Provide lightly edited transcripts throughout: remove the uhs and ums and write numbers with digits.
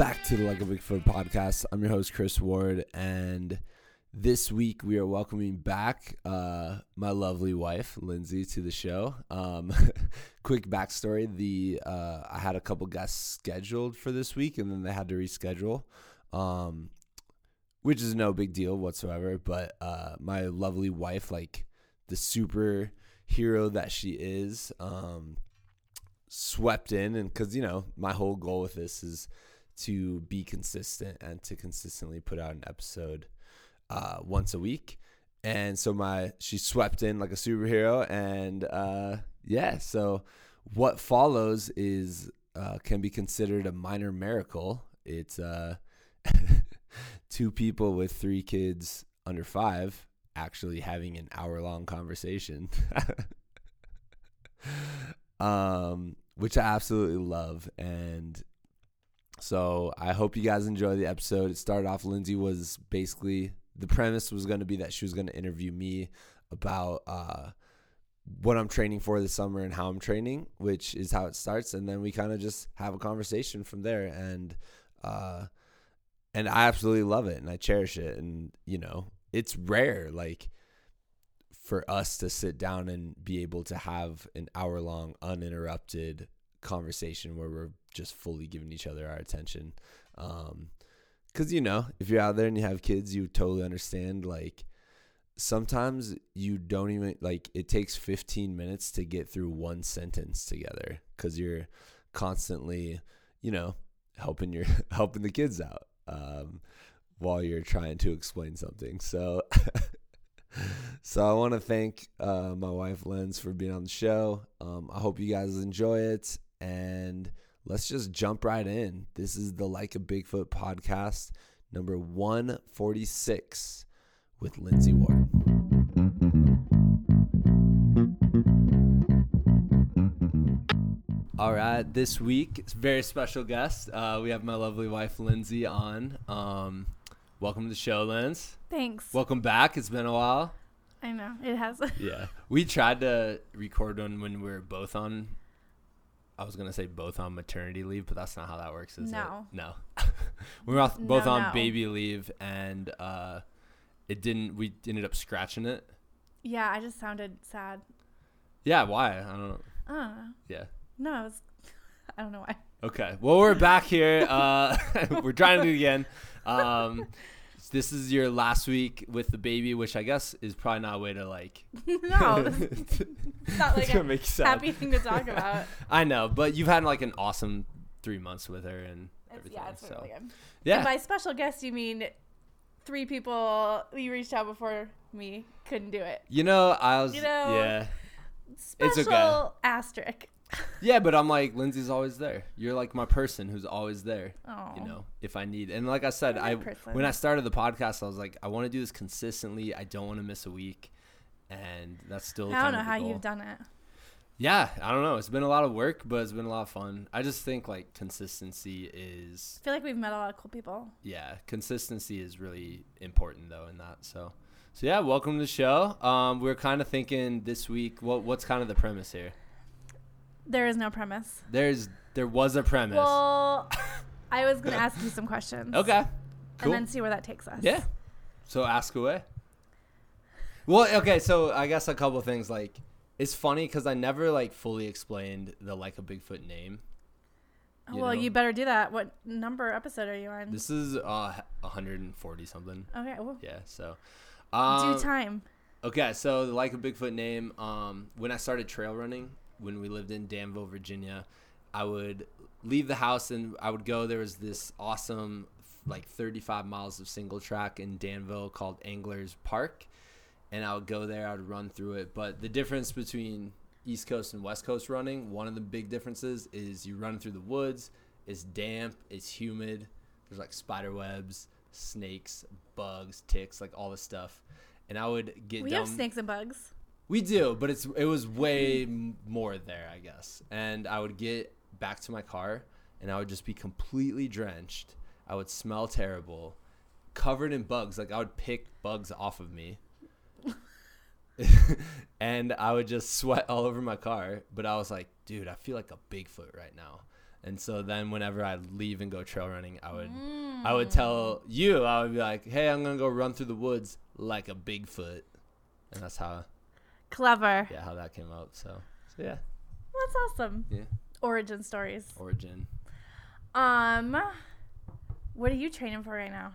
back to the Like a Bigfoot podcast. I'm your host, Chris Ward, and this week we are welcoming back my lovely wife, Lindsay, to the show. Quick backstory, I had a couple guests scheduled for this week, and then they had to reschedule, which is no big deal whatsoever, but my lovely wife, like the superhero that she is, swept in, and because, you know, my whole goal with this is to be consistent and to consistently put out an episode once a week. And so she swept in like a superhero, and so what follows is can be considered a minor miracle. It's two people with three kids under five actually having an hour-long conversation. Which I absolutely love. And so I hope you guys enjoy the episode. It started off, Lindsay was basically, the premise was going to be that she was going to interview me about what I'm training for this summer and how I'm training, which is how it starts. And then we kind of just have a conversation from there. And I absolutely love it, and I cherish it. And, you know, it's rare, like, for us to sit down and be able to have an hour-long uninterrupted conversation where we're just fully giving each other our attention. Because, you know, if you're out there and you have kids, you totally understand, like, sometimes you don't even, like, it takes 15 minutes to get through one sentence together because you're constantly, you know, helping the kids out while you're trying to explain something. So... So I want to thank my wife, Lens, for being on the show. I hope you guys enjoy it, and let's just jump right in. This is the Like a Bigfoot podcast, number 146, with Lindsay Ward. All right, this week, very special guest. We have my lovely wife, Lindsay, on. Welcome to the show, Lens. Thanks. Welcome back. It's been a while. I know. It has. Yeah. We tried to record one when we were both on, I was going to say both on maternity leave, but that's not how that works, is it? No. We were both on baby leave, and we ended up scratching it. Yeah, I just sounded sad. Yeah, why? I don't know. Yeah. No, I don't know why. Okay. Well, we're back here. We're trying to do it again. This is your last week with the baby, which I guess is probably not a way to, like... No, it's not like a happy thing to talk about. I know, but you've had like an awesome 3 months with her and everything. Yeah, it's really good. Yeah. And by special guest, you mean three people you reached out before me couldn't do it. You know, yeah. Special, it's okay. Asterisk. Yeah, but I'm like, Lindsay's always there. You're like my person who's always there. Aww. You know, if I need. And like I said, when I started the podcast, I was like, I want to do this consistently. I don't want to miss a week. And that's still kind of the goal. I don't know how you've done it. Yeah, I don't know. It's been a lot of work, but it's been a lot of fun. I just think, like, consistency is... I feel like we've met a lot of cool people. Yeah, consistency is really important, though, in that. So yeah, welcome to the show. We're kind of thinking this week, what's kind of the premise here? There is no premise. There was a premise. Well, I was going to ask you some questions. Okay. Cool. And then see where that takes us. Yeah. So ask away. Well, okay. So I guess a couple of things. Like, it's funny because I never, like, fully explained the Like a Bigfoot name. Well, you better do that. What number episode are you on? This is 140 something. Okay. Well. Yeah. So. Due time. Okay. So the Like a Bigfoot name, when I started trail running, when we lived in Danville, Virginia, I would leave the house and I would go. There was this awesome, like, 35 miles of single track in Danville called Angler's Park. And I would go there. I would run through it. But the difference between East Coast and West Coast running, one of the big differences is you run through the woods. It's damp. It's humid. There's, like, spider webs, snakes, bugs, ticks, like, all this stuff. And I would get We have snakes and bugs. We do, but it was way more there, I guess. And I would get back to my car, and I would just be completely drenched. I would smell terrible, covered in bugs. Like, I would pick bugs off of me. And I would just sweat all over my car. But I was like, dude, I feel like a Bigfoot right now. And so then whenever I leave and go trail running, I would tell you, I would be like, hey, I'm going to go run through the woods like a Bigfoot. And that's how. Clever. Yeah, how that came up. So yeah. Well, that's awesome. Yeah. Origin stories. What are you training for right now?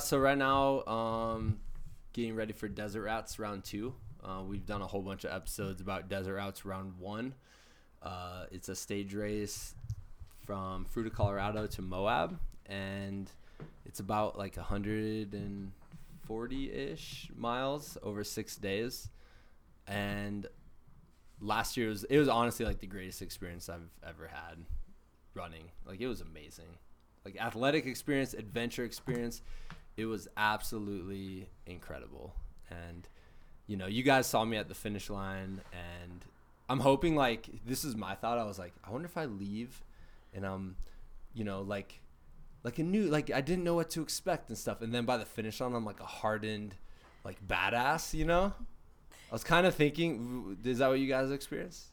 So right now, getting ready for Desert Rats round 2. We've done a whole bunch of episodes about Desert Rats round 1. It's a stage race from Fruita, Colorado to Moab, and it's about like 140-ish miles over 6 days. And last year it was honestly like the greatest experience I've ever had running. Like, it was amazing. Like, athletic experience, adventure experience. It was absolutely incredible. And, you know, you guys saw me at the finish line, and I'm hoping, like, this is my thought. I was like, I wonder if I leave and I'm, you know, like a new, like, I didn't know what to expect and stuff. And then by the finish line, I'm like a hardened, like, badass, you know? I was kind of thinking, is that what you guys experienced?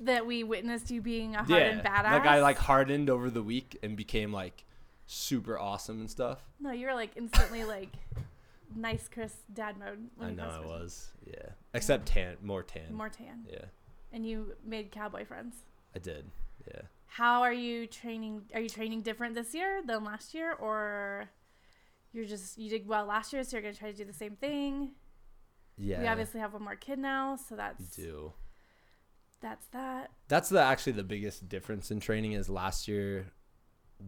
That we witnessed you being a hardened badass? Like, I, like, hardened over the week and became, like, super awesome and stuff. No, you were, like, instantly, like... nice Chris dad mode. I know I was. Yeah. Except tan. More tan. Yeah. And you made cowboy friends. I did. Yeah. How are you training? Are you training different this year than last year? Or you did well last year, so you're going to try to do the same thing? Yeah. We obviously have one more kid now, so that's... You do. That's actually the biggest difference in training is last year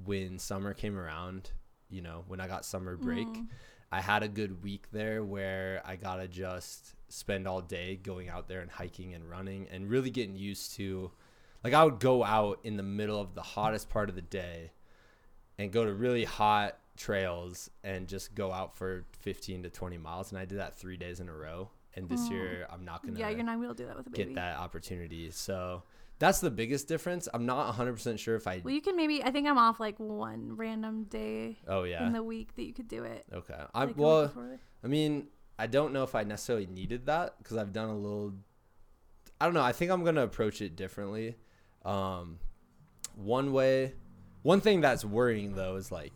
when summer came around, you know, when I got summer break. Mm. I had a good week there where I got to just spend all day going out there and hiking and running and really getting used to, like, I would go out in the middle of the hottest part of the day and go to really hot trails and just go out for 15 to 20 miles. And I did that 3 days in a row. And this year I'm not going to do that with a baby. Get that opportunity. So that's the biggest difference. I'm not 100% sure if I... Well, you can maybe... I think I'm off like one random day in the week that you could do it. Okay. I don't know if I necessarily needed that because I've done a little... I don't know. I think I'm going to approach it differently. One thing that's worrying though is like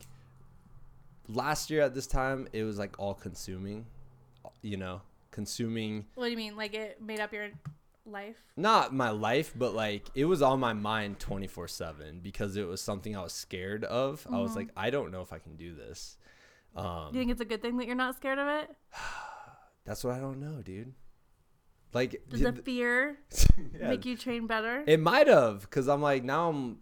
last year at this time, it was like all consuming, you know, What do you mean? Like it made up your... life? Not my life, but like it was on my mind 24/7 because it was something I was scared of. Mm-hmm. I was like, I don't know if I can do this. You think it's a good thing that you're not scared of it? That's what I don't know, dude. Like, does the fear make you train better? It might have, because I'm like, now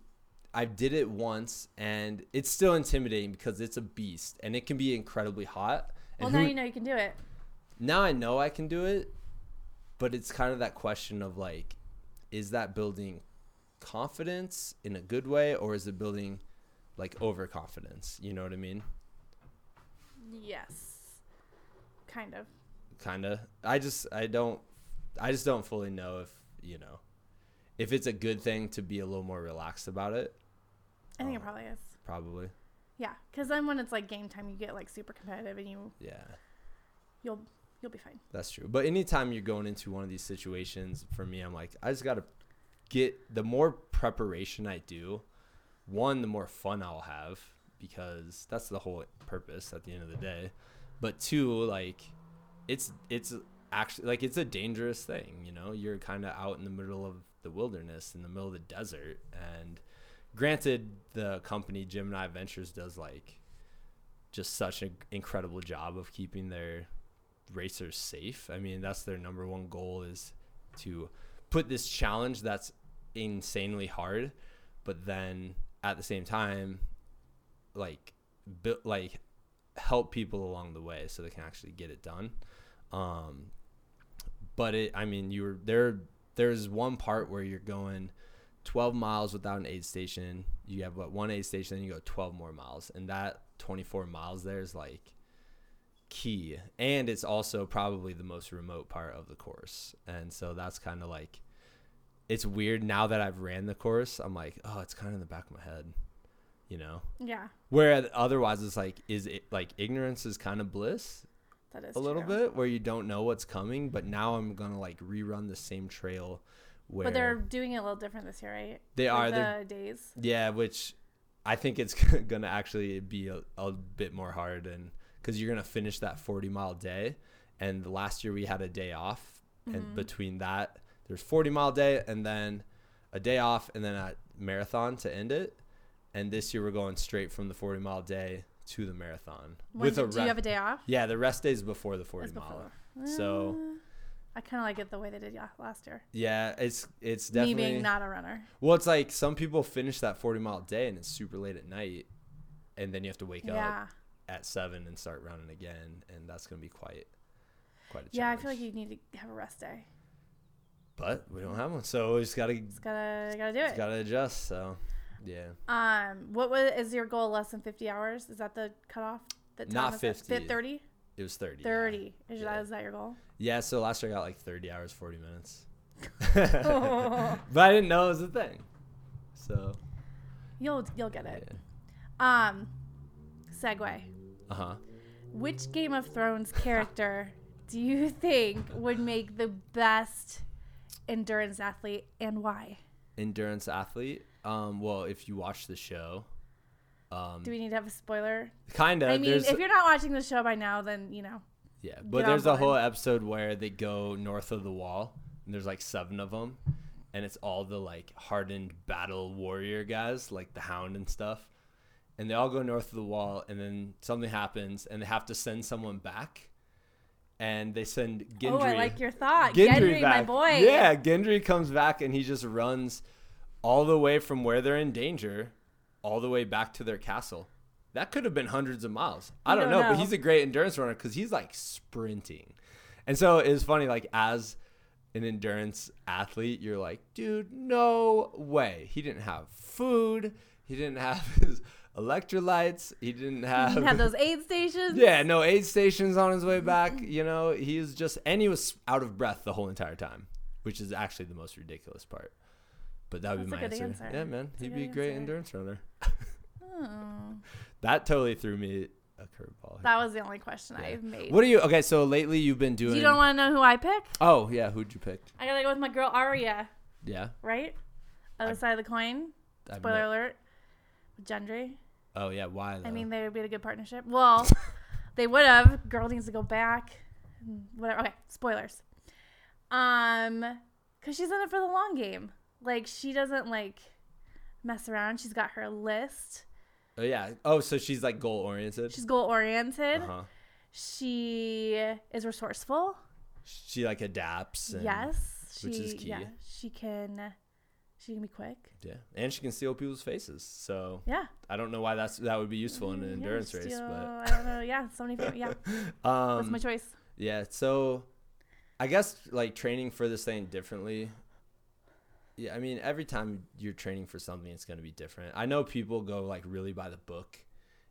I did it once and it's still intimidating because it's a beast and it can be incredibly hot. And now you know you can do it. Now I know I can do it. But it's kind of that question of like, is that building confidence in a good way or is it building like overconfidence? You know what I mean? Yes. Kind of. I just don't fully know if it's a good thing to be a little more relaxed about it. I think it probably is. Probably. Yeah. Because then when it's like game time, you get like super competitive and you'll be fine. That's true. But anytime you're going into one of these situations, for me, I'm like, I just got to get the more preparation I do, one, the more fun I'll have because that's the whole purpose at the end of the day. But two, like it's actually like it's a dangerous thing. You know, you're kind of out in the middle of the wilderness, in the middle of the desert. And granted, the company Gemini Ventures does like just such an incredible job of keeping their racers safe. I mean, that's their number one goal is to put this challenge that's insanely hard, but then at the same time like help people along the way so they can actually get it done. But it, I mean, you were there's one part where you're going 12 miles without an aid station. You have one aid station, then you go 12 more miles, and that 24 miles there is like key, and it's also probably the most remote part of the course. And so that's kind of like, it's weird now that I've ran the course. I'm like, oh, it's kind of in the back of my head, you know? Yeah. Whereas otherwise it's like, is it like ignorance is kind of bliss? That is a little bit where you don't know what's coming. But now I'm gonna like rerun the same trail Where but they're doing it a little different this year, right? They are. The days. Yeah, which I think it's going to actually be a bit more hard, and because you're going to finish that 40-mile day. And last year we had a day off. Mm-hmm. And between that, there's 40-mile day and then a day off and then a marathon to end it. And this year we're going straight from the 40-mile day to the marathon. Do you have a day off? Yeah, the rest day is before the 40-mile. So I kind of like it the way they did last year. Yeah, it's definitely... Me being not a runner. Well, it's like some people finish that 40-mile day and it's super late at night. And then you have to wake up at 7 and start running again. And that's going to be quite a challenge. Yeah, I feel like you need to have a rest day. But we don't have one. So we just got to... Gotta do it. Just got to adjust, so... Yeah. What is your goal? Less than 50 hours? Is that the cutoff? Not 50. 30? It was 30. 30. Yeah. Is that your goal? Yeah. So last year I got like 30 hours, 40 minutes. Oh. But I didn't know it was a thing. So. You'll get it. Yeah. Segue. Uh huh. Which Game of Thrones character do you think would make the best endurance athlete, and why? Endurance athlete. Well, if you watch the show, do we need to have a spoiler? Kind of. I mean, if you're not watching the show by now, then, you know. Yeah, but there's a whole episode where they go north of the wall, and there's like 7 of them, and it's all the like hardened battle warrior guys, like the Hound and stuff, and they all go north of the wall, and then something happens, and they have to send someone back. And they send Gendry. Oh, I like your thought. Gendry my boy. Yeah, Gendry comes back, and he just runs all the way from where they're in danger, all the way back to their castle. That could have been hundreds of miles. I don't know, but he's a great endurance runner because he's like sprinting. And so it was funny, like as an endurance athlete, you're like, dude, no way. He didn't have food. He didn't have his electrolytes. He didn't have those aid stations. Yeah, no aid stations on his way back. You know, he was out of breath the whole entire time, which is actually the most ridiculous part. But that would be my answer. Yeah, man. He'd be a great endurance runner. Oh. That totally threw me a curveball. That was the only question I made. Okay, so lately you've been doing... You don't want to know who I picked? Oh, yeah. Who'd you pick? I got to go with my girl Arya. Yeah. Right? Other side of the coin. Spoiler alert. Gendry. Oh, yeah. Why, though? I mean, they would be a good partnership. Well, they would have. Girl needs to go back. Whatever. Okay, spoilers. Because she's in it for the long game. Like, she doesn't, like, mess around. She's got her list. Oh, yeah. Oh, so she's, like, goal-oriented? She's goal-oriented. Uh-huh. She is resourceful. She, like, adapts. Which is key. Yeah, she can be quick. Yeah. And she can steal people's faces. So, yeah. I don't know why that would be useful in an endurance race. But I don't know. Yeah. So many people. Yeah. That's my choice. Yeah. So, I guess, like, training for this thing differently... Yeah, I mean, every time you're training for something, it's going to be different. I know people go, like, really by the book,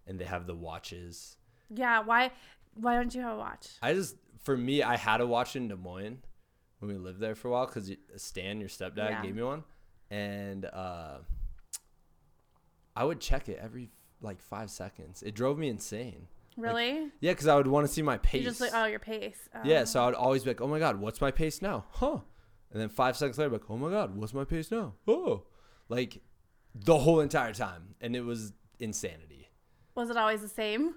and they have the watches. Yeah, why don't you have a watch? For me, I had a watch in Des Moines when we lived there for a while because Stan, your stepdad, gave me one. And I would check it every, like, 5 seconds. It drove me insane. Really? Like, yeah, because I would want to see my pace. You're just like, oh, your pace. Yeah, so I would always be like, oh, my God, what's my pace now? Huh. And then 5 seconds later, like, oh, my God, what's my pace now? Oh, like the whole entire time. And it was insanity. Was it always the same?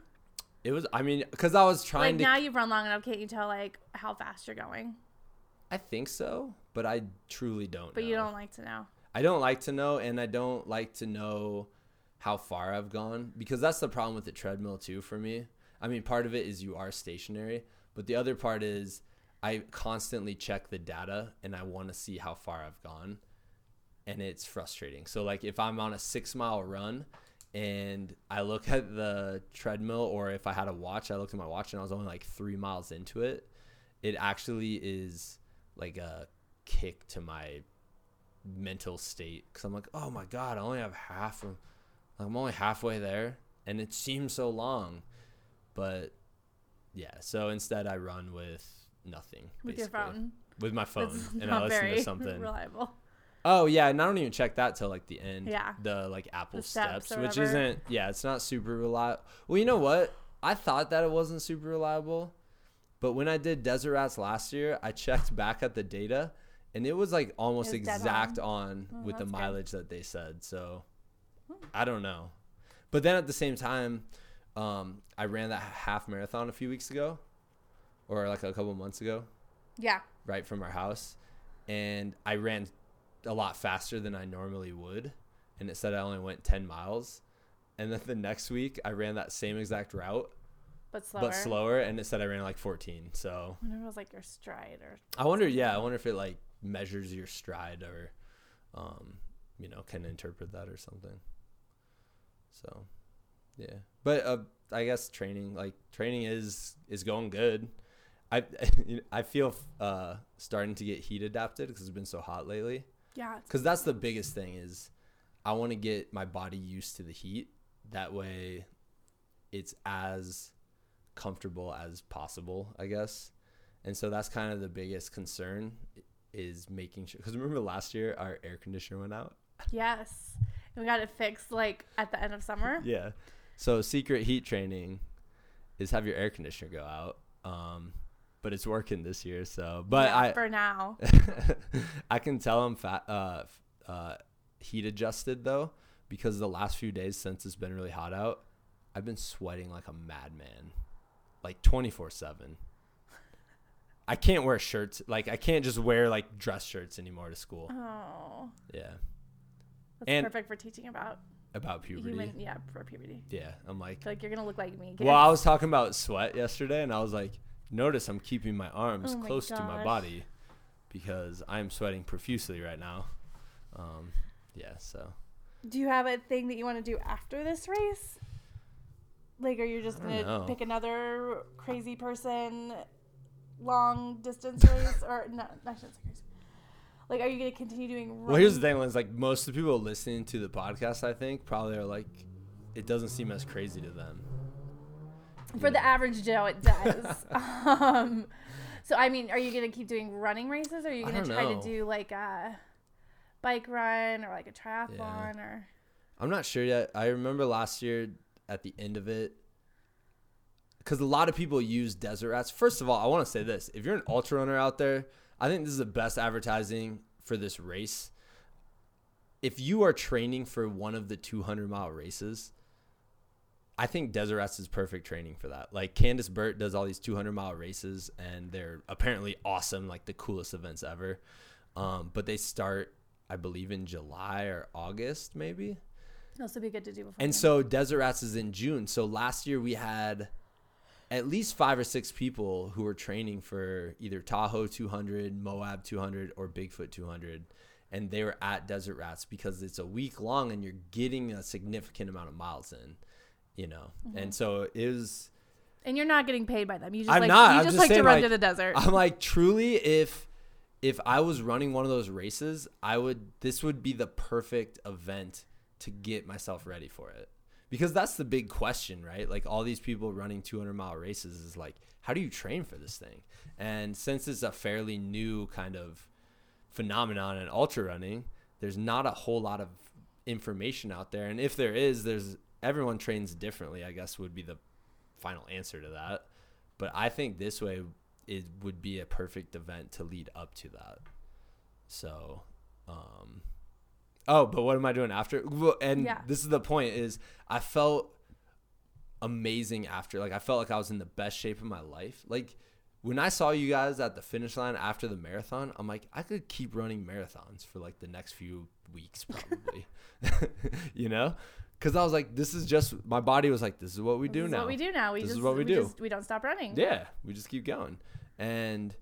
It was. I mean, because I was trying to. Like, now you've run long enough. Can't you tell, like, how fast you're going? I think so. But I truly don't know. But you don't like to know. I don't like to know. And I don't like to know how far I've gone. Because that's the problem with the treadmill, too, for me. I mean, part of it is you are stationary. But the other part is, I constantly check the data and I want to see how far I've gone, and it's frustrating. So like if I'm on a 6-mile run and I look at the treadmill, or if I had a watch, I looked at my watch and I was only like 3 miles into it. It actually is like a kick to my mental state. Cause I'm like, oh my God, I'm only halfway there. And it seems so long, but yeah. So instead I run with nothing with basically. Your phone, with my phone, it's and I listen to something reliable. Oh yeah, and I don't even check that till like the end. Yeah, the like Apple the steps which isn't. Yeah, it's not super reliable. Well, you know what? I thought that it wasn't super reliable, but when I did Desert Rats last year, I checked back at the data, And it was like almost exact on with the mileage that they said. So I don't know. But then at the same time, I ran that half marathon a few weeks ago or like a couple months ago. Yeah. Right from our house. And I ran a lot faster than I normally would. And it said I only went 10 miles. And then the next week I ran that same exact route. But slower. And it said I ran like 14. So I wonder if it was like your stride or. I wonder if it like measures your stride or, you know, can interpret that or something. So, yeah. But I guess training is going good. I feel starting to get heat adapted because it's been so hot lately. Yeah. Because that's the biggest thing is I want to get my body used to the heat. That way it's as comfortable as possible, I guess. And so that's kind of the biggest concern is making sure. Because remember last year our air conditioner went out? Yes. And we got it fixed like at the end of summer. Yeah. So secret heat training is have your air conditioner go out. But it's working this year. So, but yeah, for now, I can tell I'm heat adjusted though, because the last few days since it's been really hot out, I've been sweating like a madman, like 24/7. I can't wear shirts. Like I can't just wear like dress shirts anymore to school. Oh. Yeah. That's perfect for teaching about puberty. For puberty. Yeah. I'm like. You're going to look like me. Well, I was talking about sweat yesterday and I was like, notice I'm keeping my arms close to my body because I'm sweating profusely right now. So. Do you have a thing that you want to do after this race? Like, are you just going to pick another crazy person long distance race? Or no, that's just crazy. Like, are you going to continue doing running? Well, here's the thing. It's like most of the people listening to the podcast, I think, probably are like, it doesn't seem as crazy to them. For the average Joe, it does. So, I mean, are you going to keep doing running races? Or are you going to try to do like a bike run or like a triathlon? Yeah. Or I'm not sure yet. I remember last year at the end of it, because a lot of people use Desert Rats. First of all, I want to say this. If you're an ultra runner out there, I think this is the best advertising for this race. If you are training for one of the 200-mile races, I think Desert Rats is perfect training for that. Like, Candace Burt does all these 200-mile races, and they're apparently awesome, like the coolest events ever. But they start, I believe, in July or August, maybe. This would be good to do before. And so Desert Rats is in June. So last year we had at least 5 or 6 people who were training for either Tahoe 200, Moab 200, or Bigfoot 200. And they were at Desert Rats because it's a week long and you're getting a significant amount of miles in, you know. Mm-hmm. And so it was. And you're not getting paid by them. You just like to run to the desert. I'm like, truly, if I was running one of those races, this would be the perfect event to get myself ready for it. Because that's the big question, right? Like all these people running 200-mile races is like, how do you train for this thing? And since it's a fairly new kind of phenomenon in ultra running, there's not a whole lot of information out there. And if there is, everyone trains differently, I guess would be the final answer to that. But I think this way it would be a perfect event to lead up to that. So, but what am I doing after? And this is the point is I felt amazing after. Like I felt like I was in the best shape of my life. Like when I saw you guys at the finish line after the marathon, I'm like, I could keep running marathons for like the next few weeks probably, you know? Because I was like, my body was like, this is what we do now. We don't stop running. Yeah, we just keep going. And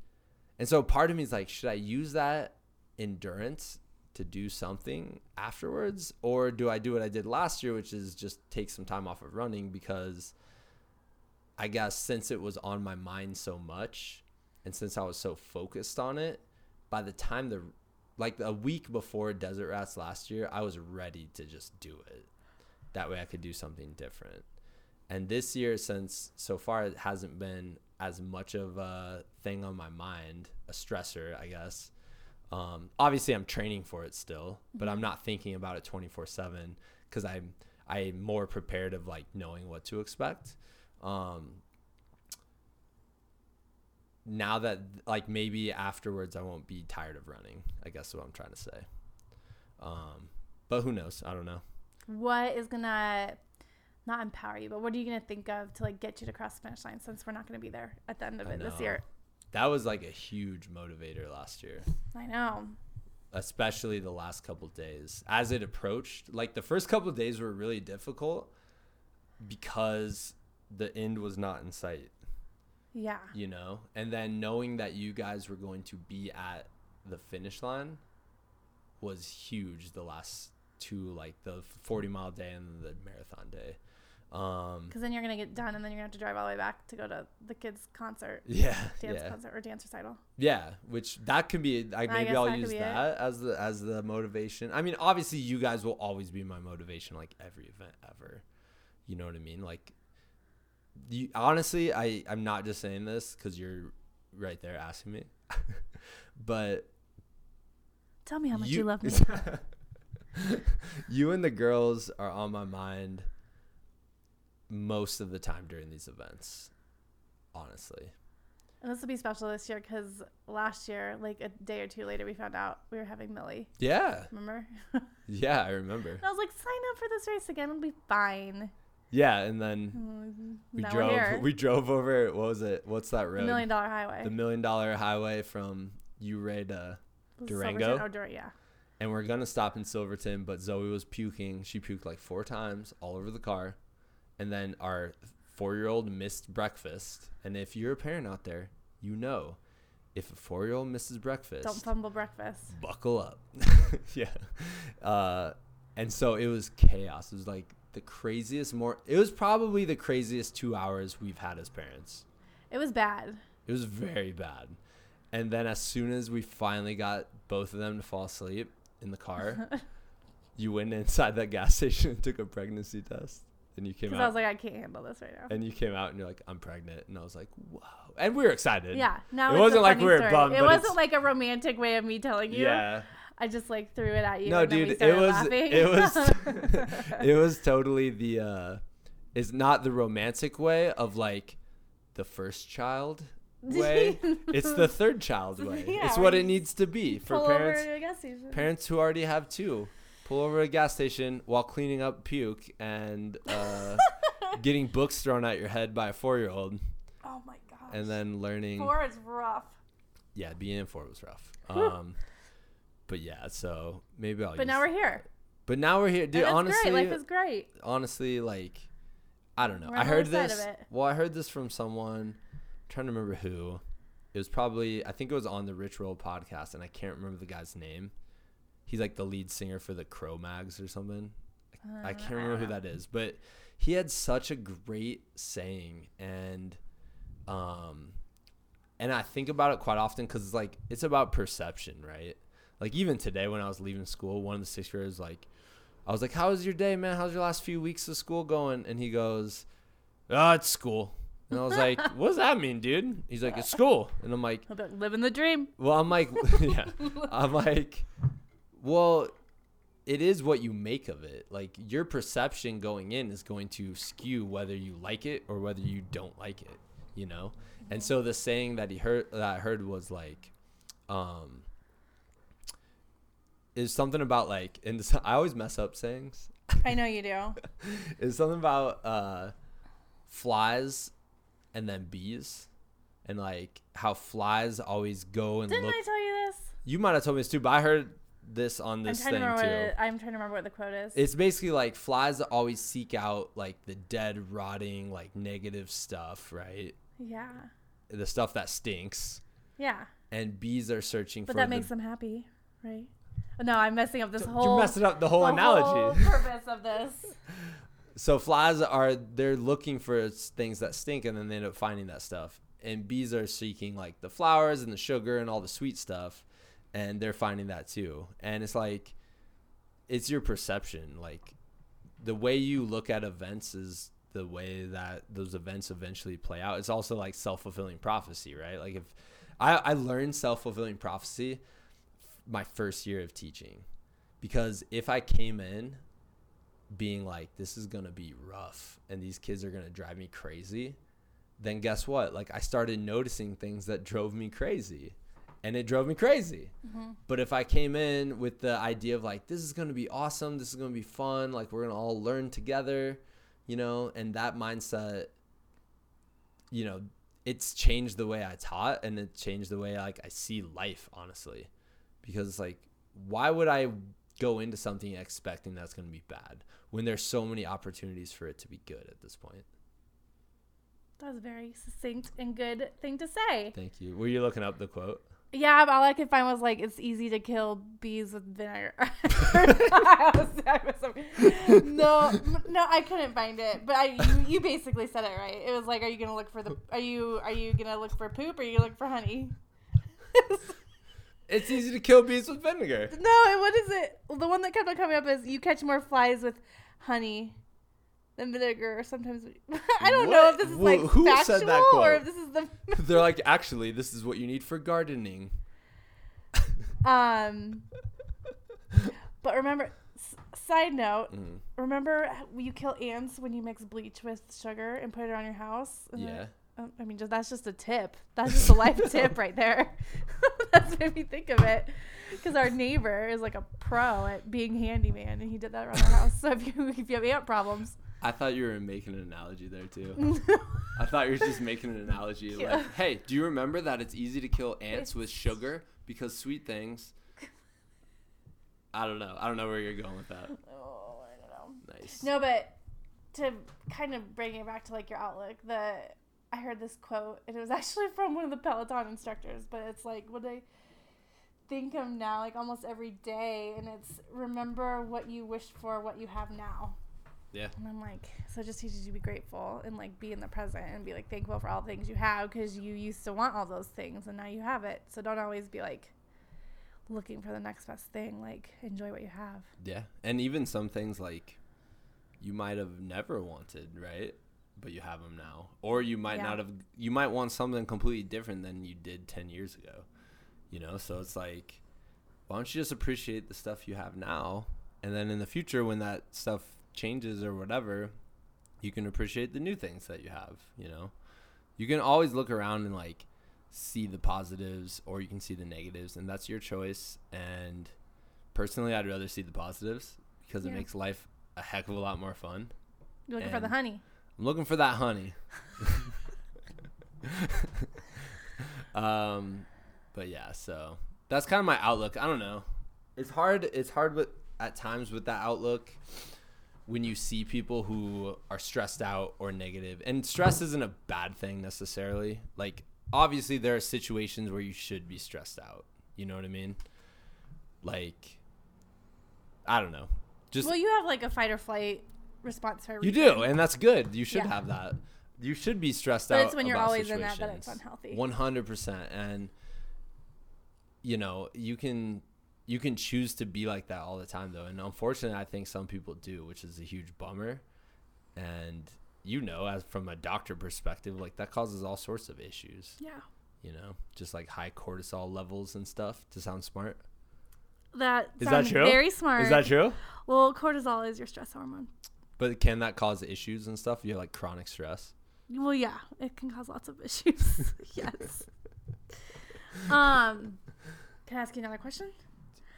so part of me is like, should I use that endurance to do something afterwards, or do I do what I did last year, which is just take some time off of running? Because I guess since it was on my mind so much and since I was so focused on it, by the time a week before Desert Rats last year, I was ready to just do it. That way I could do something different. And this year, since so far it hasn't been as much of a thing on my mind, a stressor, I guess. Obviously I'm training for it still, but I'm not thinking about it 24/7 because I'm more prepared of like knowing what to expect. now that, like, maybe afterwards I won't be tired of running, I guess is what I'm trying to say. But who knows? I don't know. What is going to not empower you, but what are you going to think of to, like, get you to cross the finish line, since we're not going to be there at the end of it this year? That was, like, a huge motivator last year. I know. Especially the last couple of days. As it approached, like, the first couple of days were really difficult because the end was not in sight. Yeah. You know? And then knowing that you guys were going to be at the finish line was huge the last two, like, the 40-mile day and the marathon day. Because then you're going to get done and then you're going to have to drive all the way back to go to the kids' concert. Yeah. Dance concert or dance recital. Yeah, which that could be, like, maybe I'll use that as the motivation. I mean, obviously, you guys will always be my motivation, like, every event ever. You know what I mean? Like, honestly, I'm not just saying this because you're right there asking me. But tell me how much you love me. You and the girls are on my mind most of the time during these events, honestly. And this will be special this year because last year, like, a day or two later, we found out we were having Millie. Yeah. Remember? Yeah, I remember. And I was like, sign up for this race again. It'll be fine. Yeah, and then we drove over, what was it? What's that road? $1 Million Highway. The $1 Million Highway from Ouray to Durango. Silverton, yeah. And we're going to stop in Silverton, but Zoe was puking. She puked like 4 times all over the car. And then our 4-year-old missed breakfast. And if you're a parent out there, you know, if a 4-year-old misses breakfast, don't fumble breakfast. Buckle up. Yeah. And so it was chaos. It was like the craziest it was probably the craziest 2 hours we've had as parents. It was bad. It was very bad. And then as soon as we finally got both of them to fall asleep in the car, you went inside that gas station and took a pregnancy test. And you came out. I was like, I can't handle this right now. And you came out and you're like, I'm pregnant. And I was like, whoa. And we were excited. Yeah. Now it wasn't like we were bummed. It wasn't like a romantic way of me telling you. Yeah. I just, like, threw it at you. No, dude, it was it was totally the it's not the romantic way of, like, the first child way. It's the third child way. Yeah, it's what it needs to be for parents who already have 2. Pull over at a gas station while cleaning up puke and getting books thrown at your head by a 4-year-old. Oh, my gosh. And then learning. 4 is rough. Yeah, being in 4 was rough. But, yeah, so maybe I'll now we're here. But now we're here. Dude, honestly. Great. Life is great. Honestly, like, I don't know. I heard this. Well, I heard this from someone. I'm trying to remember who. It was probably, I think it was on the Rich Roll podcast, and I can't remember the guy's name. He's, like, the lead singer for the Cro-Mags or something. I can't remember who that is. But he had such a great saying. And I think about it quite often because it's, like, it's about perception, right? Like, even today when I was leaving school, one of the 6th graders, like, I was like, how was your day, man? How's your last few weeks of school going? And he goes, oh, it's school. And I was like, what does that mean, dude? He's like, it's school. And I'm like, living the dream. Well, I'm like, yeah. I'm like, well, it is what you make of it. Like, your perception going in is going to skew whether you like it or whether you don't like it, you know? Mm-hmm. And so the saying that I heard was like, is something about, like, and I always mess up sayings. I know you do. It's something about flies and then bees, and, like, how flies always go and Didn't I tell you this? You might have told me this too, but I heard this on this thing too. I'm trying to remember what the quote is. It's basically like flies always seek out, like, the dead, rotting, like, negative stuff, right? Yeah. The stuff that stinks. Yeah. And bees are searching for. But that makes them happy, right? No, I'm messing up this whole. You're messing up the whole analogy. Whole purpose of this. So flies they're looking for things that stink, and then they end up finding that stuff. And bees are seeking, like, the flowers and the sugar and all the sweet stuff. And they're finding that too. And it's like, it's your perception. Like, the way you look at events is the way that those events eventually play out. It's also like self-fulfilling prophecy, right? Like, if I learned self-fulfilling prophecy my first year of teaching, because if I came in being like, this is going to be rough and these kids are going to drive me crazy, then guess what? Like, I started noticing things that drove me crazy. And it drove me crazy. Mm-hmm. But if I came in with the idea of, like, this is going to be awesome, this is going to be fun, like, we're going to all learn together, you know, and that mindset, you know, it's changed the way I taught, and it changed the way, like, I see life, honestly. Because it's like, why would I go into something expecting that's going to be bad when there's so many opportunities for it to be good at this point? That was a very succinct and good thing to say. Thank you. Were you looking up the quote? Yeah, but all I could find was, like, it's easy to kill bees with vinegar. No, I couldn't find it. But you basically said it right. It was like, are you gonna look for poop, or are you gonna look for honey? It's easy to kill bees with vinegar. No, what is it? The one that kept on coming up is, you catch more flies with honey than vinegar, or sometimes I don't know if this is who factual said that quote? Or if this is the they're like, actually this is what you need for gardening. But remember, side note, remember you kill ants when you mix bleach with sugar and put it on your house? And yeah. I mean, that's just a tip. That's just a life tip right there. That's made me think of it. Because our neighbor is like a pro at being handyman, and he did that around our house. So if you have ant problems. I thought you were making an analogy there, too. I thought you were just making an analogy. Yeah. Like, hey, do you remember that it's easy to kill ants with sugar? Because sweet things. I don't know. I don't know where you're going with that. Oh, I don't know. Nice. No, but to kind of bring it back to, like, your outlook, I heard this quote, and it was actually from one of the Peloton instructors, but it's, like, what I think of now, like, almost every day, and it's, remember what you wished for, what you have now. Yeah. And I'm like, so it just teaches you to be grateful and, like, be in the present and be, like, thankful for all the things you have, because you used to want all those things and now you have it. So don't always be, like, looking for the next best thing. Like, enjoy what you have. Yeah. And even some things, like, you might have never wanted, right? But you have them now. Or you might not have, you might want something completely different than you did 10 years ago, you know? So it's like, why don't you just appreciate the stuff you have now? And then in the future, when that stuff changes or whatever, you can appreciate the new things that you have. You know, you can always look around and, like, see the positives, or you can see the negatives, and that's your choice. And personally, I'd rather see the positives, because it makes life a heck of a lot more fun. You're looking for the honey. I'm looking for that honey. But yeah, so that's kind of my outlook. I don't know. It's hard at times with that outlook, when you see people who are stressed out or negative. And stress isn't a bad thing necessarily. Like, obviously there are situations where you should be stressed out. You know what I mean? Like, I don't know. Just, well, you have, like, a fight or flight response for everything. You do, and that's good. You should have that. You should be stressed out. But it's when you're always situations. In that it's unhealthy. 100%. And, you know, you can choose to be like that all the time, though. And unfortunately, I think some people do, which is a huge bummer. And, you know, as from a doctor perspective, like, that causes all sorts of issues. Yeah. You know, just like high cortisol levels and stuff, to sound smart. That sounds very smart. Is that true? Well, cortisol is your stress hormone. But can that cause issues and stuff? You have, like, chronic stress? Well, yeah, it can cause lots of issues. Yes. Can I ask you another question?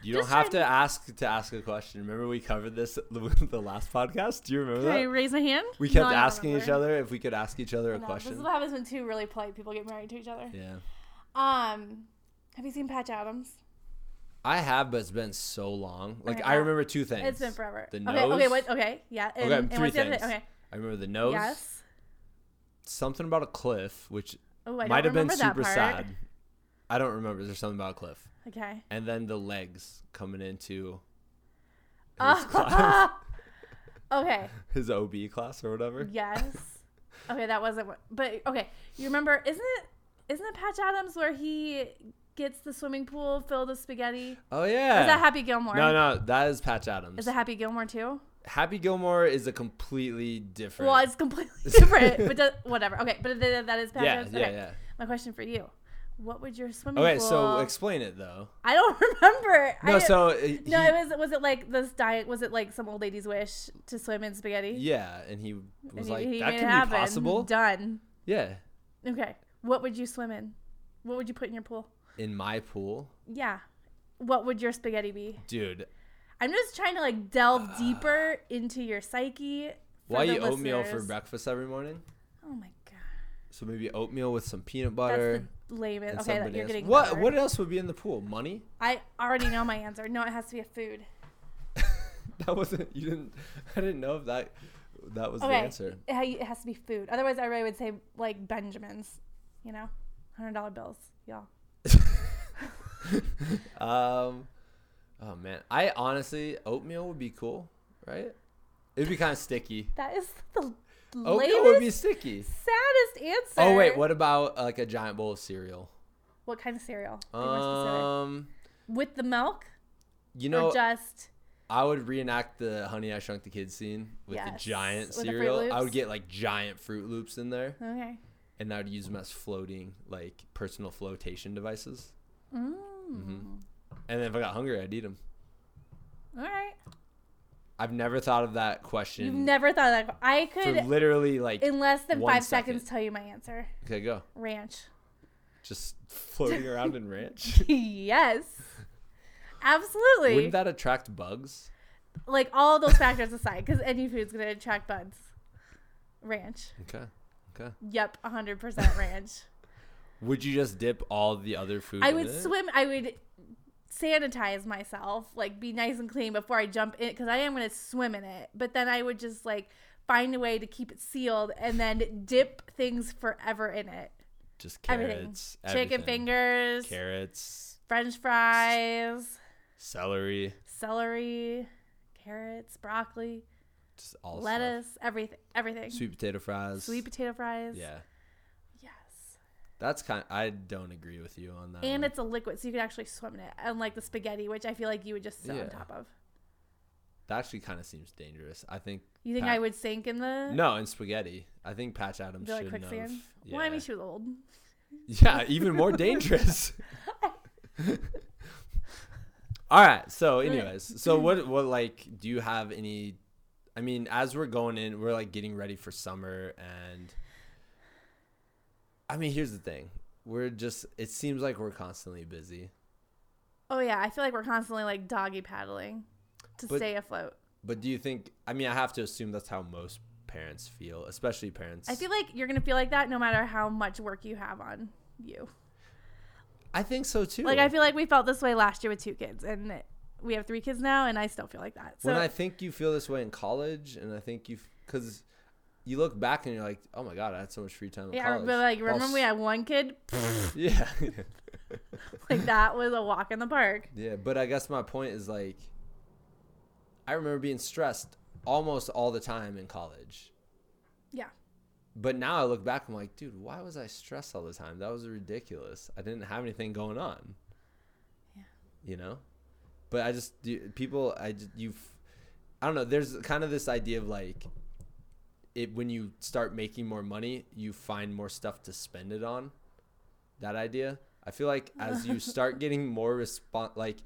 You don't have to ask a question. Remember, we covered this the last podcast. Do you remember that? Can I raise my hand? We kept asking each other if we could ask each other a question. This is what happens when two really polite people get married to each other. Yeah. Have you seen Patch Adams? I have, but it's been so long. Like, I remember two things. It's been forever. The nose. Okay. Wait, okay. Yeah. And, okay. Three things. Okay. I remember the nose. Yes. Something about a cliff, which might have been super sad. I don't remember. There's something about a cliff. Okay. And then the legs coming into his class. Okay. His OB class or whatever. Yes. Okay, that wasn't what, but okay. You remember, isn't it Patch Adams where he gets the swimming pool filled with spaghetti? Oh yeah. Or is that Happy Gilmore? No, that is Patch Adams. Is it Happy Gilmore too? Happy Gilmore is a completely different. Well, it's completely different, but whatever. Okay, but that is Patch Adams. Okay. Yeah. My question for you. What would your swimming pool... Okay, so explain it, though. I don't remember. Was it like this diet? Was it like some old lady's wish to swim in spaghetti? Yeah, and he was like, that could be possible. Done. Yeah. Okay. What would you swim in? What would you put in your pool? In my pool? Yeah. What would your spaghetti be? Dude. I'm just trying to, like, delve deeper into your psyche. Why you listeners. Oatmeal for breakfast every morning? Oh, my God. So maybe oatmeal with some peanut butter. That's the lamest. Okay, that you're getting what? Covered. What else would be in the pool? Money? I already know my answer. No, it has to be a food. That wasn't – you didn't – I didn't know if that was the answer. It has to be food. Otherwise, I really would say, like, Benjamin's, you know, $100 bills, y'all. Oh, man. I honestly – oatmeal would be cool, right? It would be kind of sticky. That is the oatmeal would be sticky. Saddest answer. Oh, wait. What about, like, a giant bowl of cereal? What kind of cereal? With the milk? You know – or just – I would reenact the Honey, I Shrunk the Kids scene with the giant with cereal. I would get, like, giant Fruit Loops in there. Okay. And I would use them as floating, like, personal flotation devices. Mm. Mm-hmm. And then if I got hungry, I'd eat them. All right. I've never thought of that question. You've never thought of that. I could. For literally, like, in less than 5 seconds, tell you my answer. Okay, go. Ranch. Just floating around in ranch? Yes. Absolutely. Wouldn't that attract bugs? Like, all those factors aside, because any food's going to attract bugs. Ranch. Okay. Yep, 100% ranch. Would you just dip all the other food in it? I would sanitize myself, like, be nice and clean before I jump in, because I am going to swim in it. But then I would just, like, find a way to keep it sealed and then dip things forever in it. Just carrots. Everything. Chicken fingers. Carrots. French fries. Celery, carrots, broccoli, just all lettuce, stuff. everything. Sweet potato fries. Yeah. Yes. That's I don't agree with you on that. And one. It's a liquid, so you could actually swim in it, unlike the spaghetti, which I feel like you would just sit on top of. That actually kind of seems dangerous. I think. You think I would sink in the? No, in spaghetti. I think Patch Adams should have. Quicksand. Yeah. Well, I mean, she was old. Yeah, even more dangerous. All right. So anyways, what like, do you have any, I mean, as we're going in, we're like getting ready for summer, and I mean, here's the thing. It seems like we're constantly busy. Oh yeah. I feel like we're constantly like doggy paddling to stay afloat. But do you think, I mean, I have to assume that's how most parents feel, especially parents. I feel like you're going to feel like that no matter how much work you have on you. I think so, too. Like, I feel like we felt this way last year with 2 kids, and we have 3 kids now, and I still feel like that. So I think you feel this way in college, and I think because you look back and you're like, oh, my God, I had so much free time in college. Yeah, but, like, remember we had 1 kid? Yeah. Like, that was a walk in the park. Yeah, but I guess my point is, like, I remember being stressed almost all the time in college. Yeah. But now I look back, I'm like, dude, why was I stressed all the time? That was ridiculous. I didn't have anything going on. Yeah. You know? But I just, I don't know. There's kind of this idea of like, when you start making more money, you find more stuff to spend it on. That idea. I feel like as you start getting more like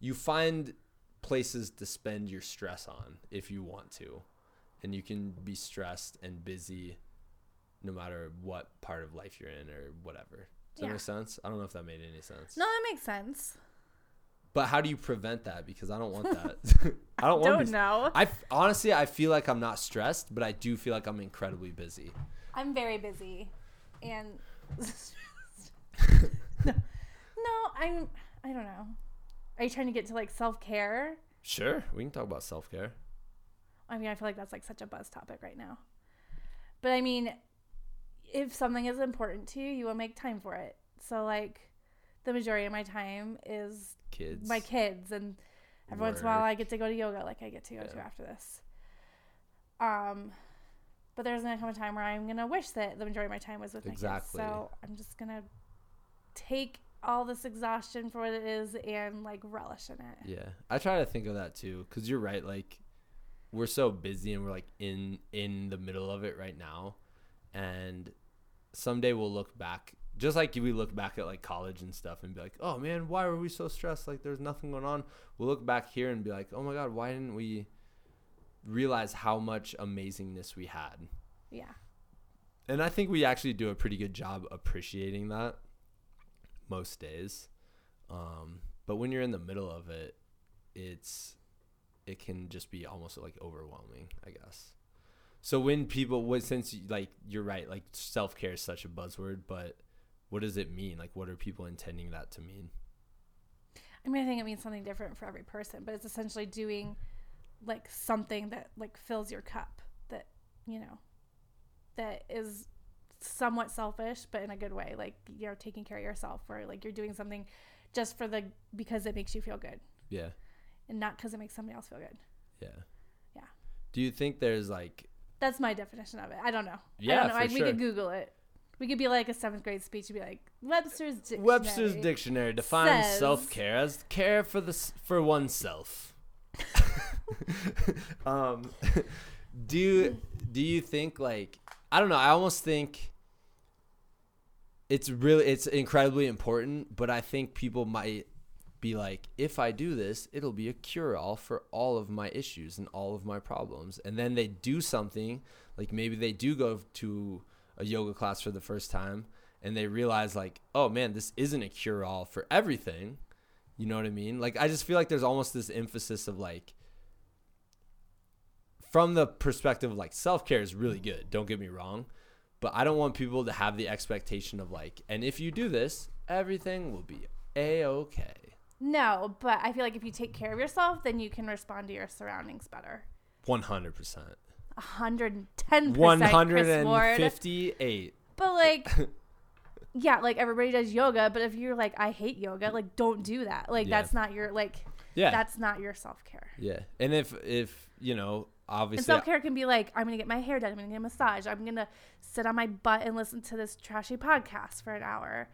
you find places to spend your stress on if you want to. And you can be stressed and busy no matter what part of life you're in or whatever. Does that make sense? I don't know if that made any sense. No, that makes sense. But how do you prevent that? Because I don't want that. I don't know. Honestly, I feel like I'm not stressed, but I do feel like I'm incredibly busy. I'm very busy. And I don't know. Are you trying to get to like self-care? Sure. We can talk about self-care. I mean, I feel like that's like such a buzz topic right now. But I mean, if something is important to you, you will make time for it. So like the majority of my time is my kids. And every once in a while I get to go to yoga, like I get to go to after this. But there's going to come a time where I'm going to wish that the majority of my time was with my kids. So I'm just going to take all this exhaustion for what it is and like relish in it. Yeah. I try to think of that too. Cause you're right. Like, we're so busy and we're like in the middle of it right now. And someday we'll look back, just like we look back at like college and stuff and be like, oh man, why were we so stressed? Like there's nothing going on. We'll look back here and be like, oh my God, why didn't we realize how much amazingness we had? Yeah. And I think we actually do a pretty good job appreciating that most days. But when you're in the middle of it, it can just be almost like overwhelming, I guess. So when people, since like you're right, like self-care is such a buzzword, but what does it mean? Like, what are people intending that to mean? I mean, I think it means something different for every person, but it's essentially doing like something that like fills your cup, that, you know, that is somewhat selfish, but in a good way, like, you know, taking care of yourself, or like you're doing something just for because it makes you feel good. Yeah. And not because it makes somebody else feel good. Yeah. Yeah. Do you think there's like... That's my definition of it. I don't know. Yeah, I don't know. We could Google it. We could be like a 7th grade speech and be like, Webster's Dictionary defines self-care as care for oneself. Do you think, like, I don't know. I almost think it's incredibly important, but I think people might be like, if I do this, it'll be a cure-all for all of my issues and all of my problems. And then they do something, like maybe they do go to a yoga class for the first time and they realize like, oh man, this isn't a cure-all for everything. You know what I mean? Like, I just feel like there's almost this emphasis of like, from the perspective of like, self-care is really good, don't get me wrong, but I don't want people to have the expectation of like, and if you do this, everything will be a-okay. No, but I feel like if you take care of yourself, then you can respond to your surroundings better. 100%. 110%. 158%. But like, yeah, like everybody does yoga, but if you're like, I hate yoga, like don't do that. Like that's not your that's not your self-care. Yeah. And if you know, obviously, and self-care can be like, I'm gonna get my hair done, I'm gonna get a massage, I'm gonna sit on my butt and listen to this trashy podcast for an hour.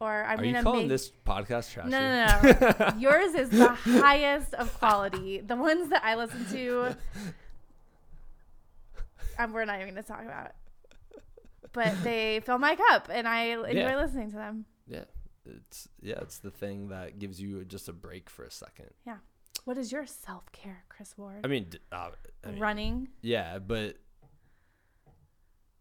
Or I'm gonna calling this podcast trashy? No. Yours is the highest of quality. The ones that I listen to, we're not even going to talk about. But they fill my cup, and I enjoy listening to them. Yeah, it's the thing that gives you just a break for a second. Yeah. What is your self-care, Chris Ward? I mean running. Yeah, but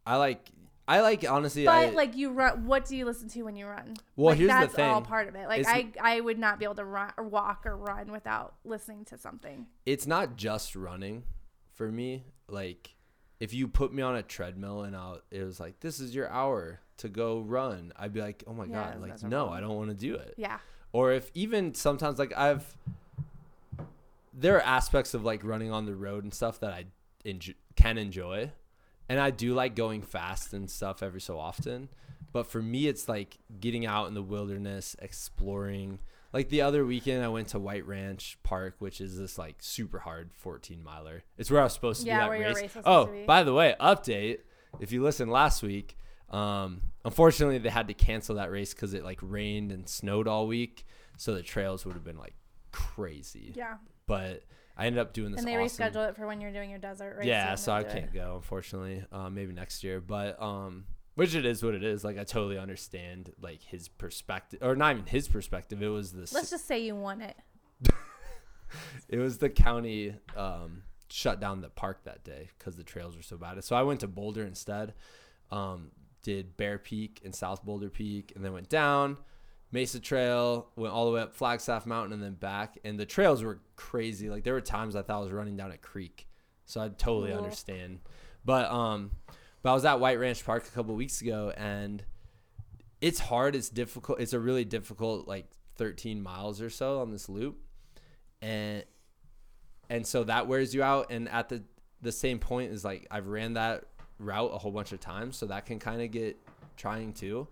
I like honestly. But like you run, what do you listen to when you run? Well, like, here's the thing. That's all part of it. Like I would not be able to run or walk or run without listening to something. It's not just running for me. Like if you put me on a treadmill and it was like, this is your hour to go run, I'd be like, oh my god, like no, I don't want to do it. Yeah. Or if even sometimes like there are aspects of like running on the road and stuff that I can enjoy. And I do like going fast and stuff every so often. But for me, it's like getting out in the wilderness, exploring. Like the other weekend, I went to White Ranch Park, which is this like super hard 14-miler. It's where I was supposed to be at race. Oh, by the way, update. If you listened last week, unfortunately, they had to cancel that race because it like rained and snowed all week. So the trails would have been like crazy. Yeah. But I ended up doing this. And they reschedule it for when you're doing your desert race. Yeah, so I can't go, unfortunately. Maybe next year, but which it is what it is. Like I totally understand like his perspective, or not even his perspective. It was this. Let's just say you won it. It was the county shut down the park that day because the trails were so bad. So I went to Boulder instead. Did Bear Peak and South Boulder Peak, and then went down Mesa Trail, went all the way up Flagstaff Mountain and then back, and the trails were crazy. Like there were times I thought I was running down a creek, so I totally understand. But I was at White Ranch Park a couple of weeks ago, and it's hard, it's difficult, it's a really difficult like 13 miles or so on this loop, and so that wears you out. And at the same point is like, I've ran that route a whole bunch of times, so that can kind of get trying too.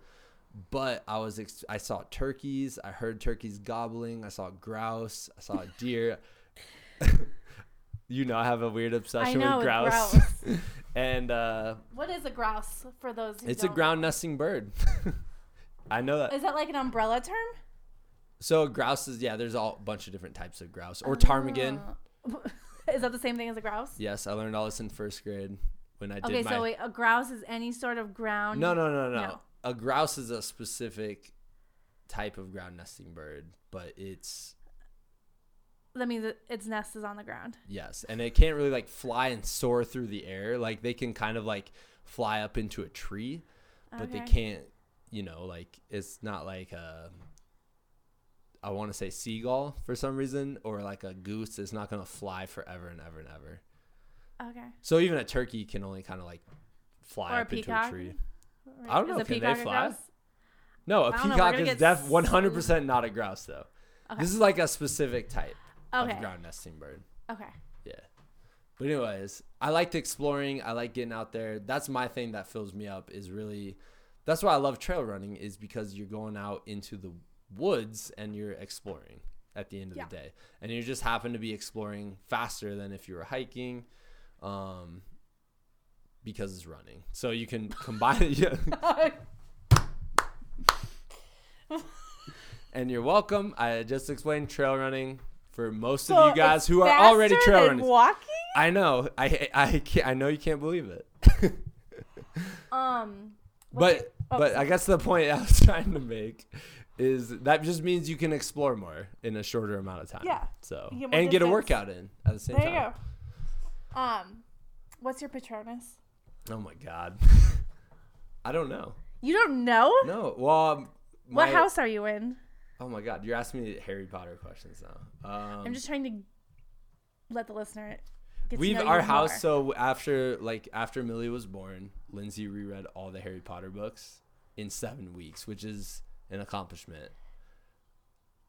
But I saw turkeys. I heard turkeys gobbling. I saw grouse. I saw a deer. You know, I have a weird obsession with grouse. And what is a grouse for those who don't know? A ground nesting bird. I know that. Is that like an umbrella term? So grouse is, there's a bunch of different types of grouse. Or ptarmigan. Is that the same thing as a grouse? Yes, I learned all this in 1st grade when I did my... Okay, so wait, a grouse is any sort of ground... No. A grouse is a specific type of ground nesting bird, but it's That means its nest is on the ground. Yes, and it can't really like fly and soar through the air. Like they can kind of like fly up into a tree, but okay. They can't, you know, like it's not like a, I want to say seagull for some reason, or like a goose is not going to fly forever and ever and ever. Okay. So even a turkey can only kind of like fly or up into a tree. Right. I don't know. Can they fly? No, a peacock is 100% not a grouse though. Okay. This is like a specific type. Okay. Of ground nesting bird. Okay. Yeah. But anyways, I liked exploring. I like getting out there. That's my thing that fills me up is really, that's why I love trail running, is because you're going out into the woods and you're exploring at the end of the day. And you just happen to be exploring faster than if you were hiking because it's running. So you can combine it. Yeah. And you're welcome. I just explained trail running. For most of you guys who are already trail runners, walking? I know. I know you can't believe it. But I guess the point I was trying to make is that just means you can explore more in a shorter amount of time. Yeah. So and get a workout in at the same time. There you go. What's your Patronus? Oh my God. I don't know. You don't know? No. Well, what house are you in? Oh my God, you're asking me Harry Potter questions now. I'm just trying to let the listener get to know our house more. So after Millie was born, Lindsay reread all the Harry Potter books in 7 weeks, which is an accomplishment.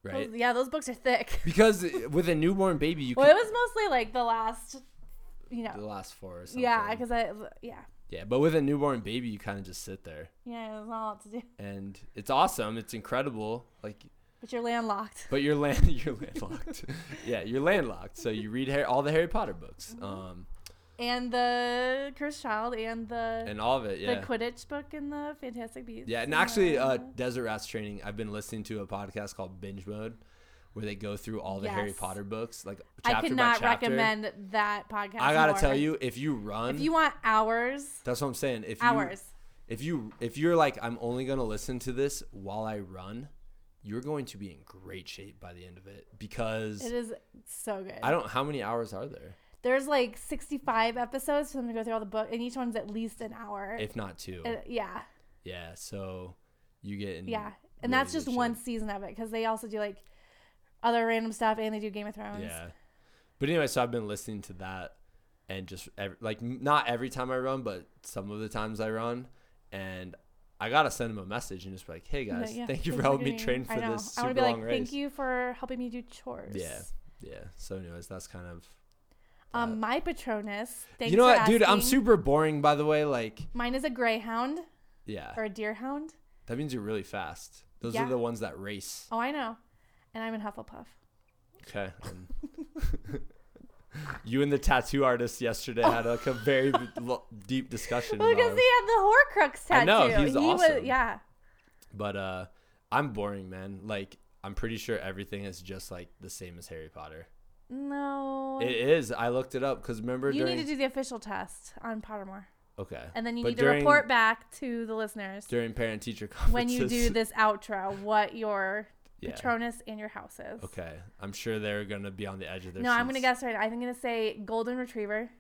Right? Well, yeah, those books are thick. Because with a newborn baby, you Well, it was mostly like the last four or something. Yeah, because Yeah, but with a newborn baby, you kind of just sit there. Yeah, there's not a lot to do. And it's awesome. It's incredible. Like But you're landlocked. But you're landlocked. Yeah, you're landlocked. So you read all the Harry Potter books. Mm-hmm. And the Cursed Child and all of it, yeah. The Quidditch book and the Fantastic Beasts. Yeah, and actually Desert Rats Training, I've been listening to a podcast called Binge Mode where they go through all the Harry Potter books, like chapter by chapter. I could not recommend that podcast. I gotta tell you, if you run, if you want hours, that's what I'm saying. If you're like, I'm only gonna listen to this while I run, you're going to be in great shape by the end of it because it is so good. How many hours are there? There's like 65 episodes for them to go through all the book, and each one's at least an hour, if not two. Yeah. Yeah. So you get in. Yeah, and really that's just one season of it because they also do like other random stuff, and they do Game of Thrones. Yeah. But anyway, so I've been listening to that, and just not every time I run, but some of the times I run, and I gotta send them a message and just be like, hey guys, thank you for helping me train for this super long race. I wanna be like, thank you for helping me do chores. Yeah. Yeah. So anyways, that's kind of my Patronus. Thanks for asking. Dude, I'm super boring, by the way. Like mine is a greyhound. Yeah. Or a deerhound. That means you're really fast. Those are the ones that race. Oh, I know. And I'm in Hufflepuff. Okay. You and the tattoo artist yesterday had like a very deep discussion. Well, because he had the Horcrux tattoo. I know, he's awesome. Yeah. But I'm boring, man. Like, I'm pretty sure everything is just like the same as Harry Potter. No. It is. I looked it up because remember you need to do the official test on Pottermore. Okay. And then you need to report back to the listeners. During parent-teacher conferences. When you do this outro, what your... Yeah. Patronus and your houses. Okay. I'm sure they're going to be on the edge of their seats. I'm going to guess right now. I think I'm going to say Golden Retriever.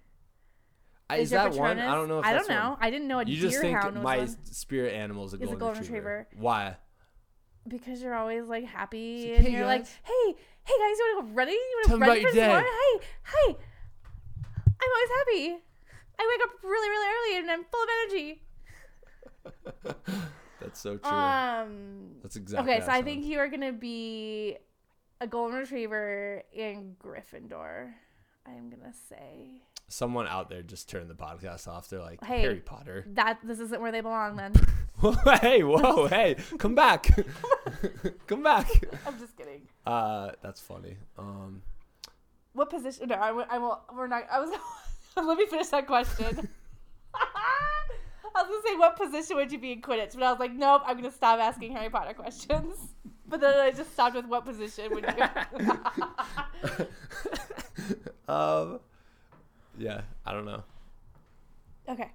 Is that Patronus? One? I don't know if that's one. I didn't know a deer hound was one. You just think my spirit animal is a Golden Retriever. Why? Because you're always like happy and you're like, hey guys, you want to go running? You want to run for this morning? Hey. I'm always happy. I wake up really, really early and I'm full of energy. That's so true. That's exactly. Okay, so I think you are gonna be a Golden Retriever in Gryffindor. I'm gonna say. Someone out there just turned the podcast off. They're like, hey, Harry Potter. This isn't where they belong. Then. Hey, come back, come back. I'm just kidding. That's funny. What position? No, I will. We're not. I was. Let me finish that question. I was going to say, what position would you be in Quidditch? But I was like, nope, I'm going to stop asking Harry Potter questions. But then I just stopped with, what position would you? Yeah, I don't know. Okay.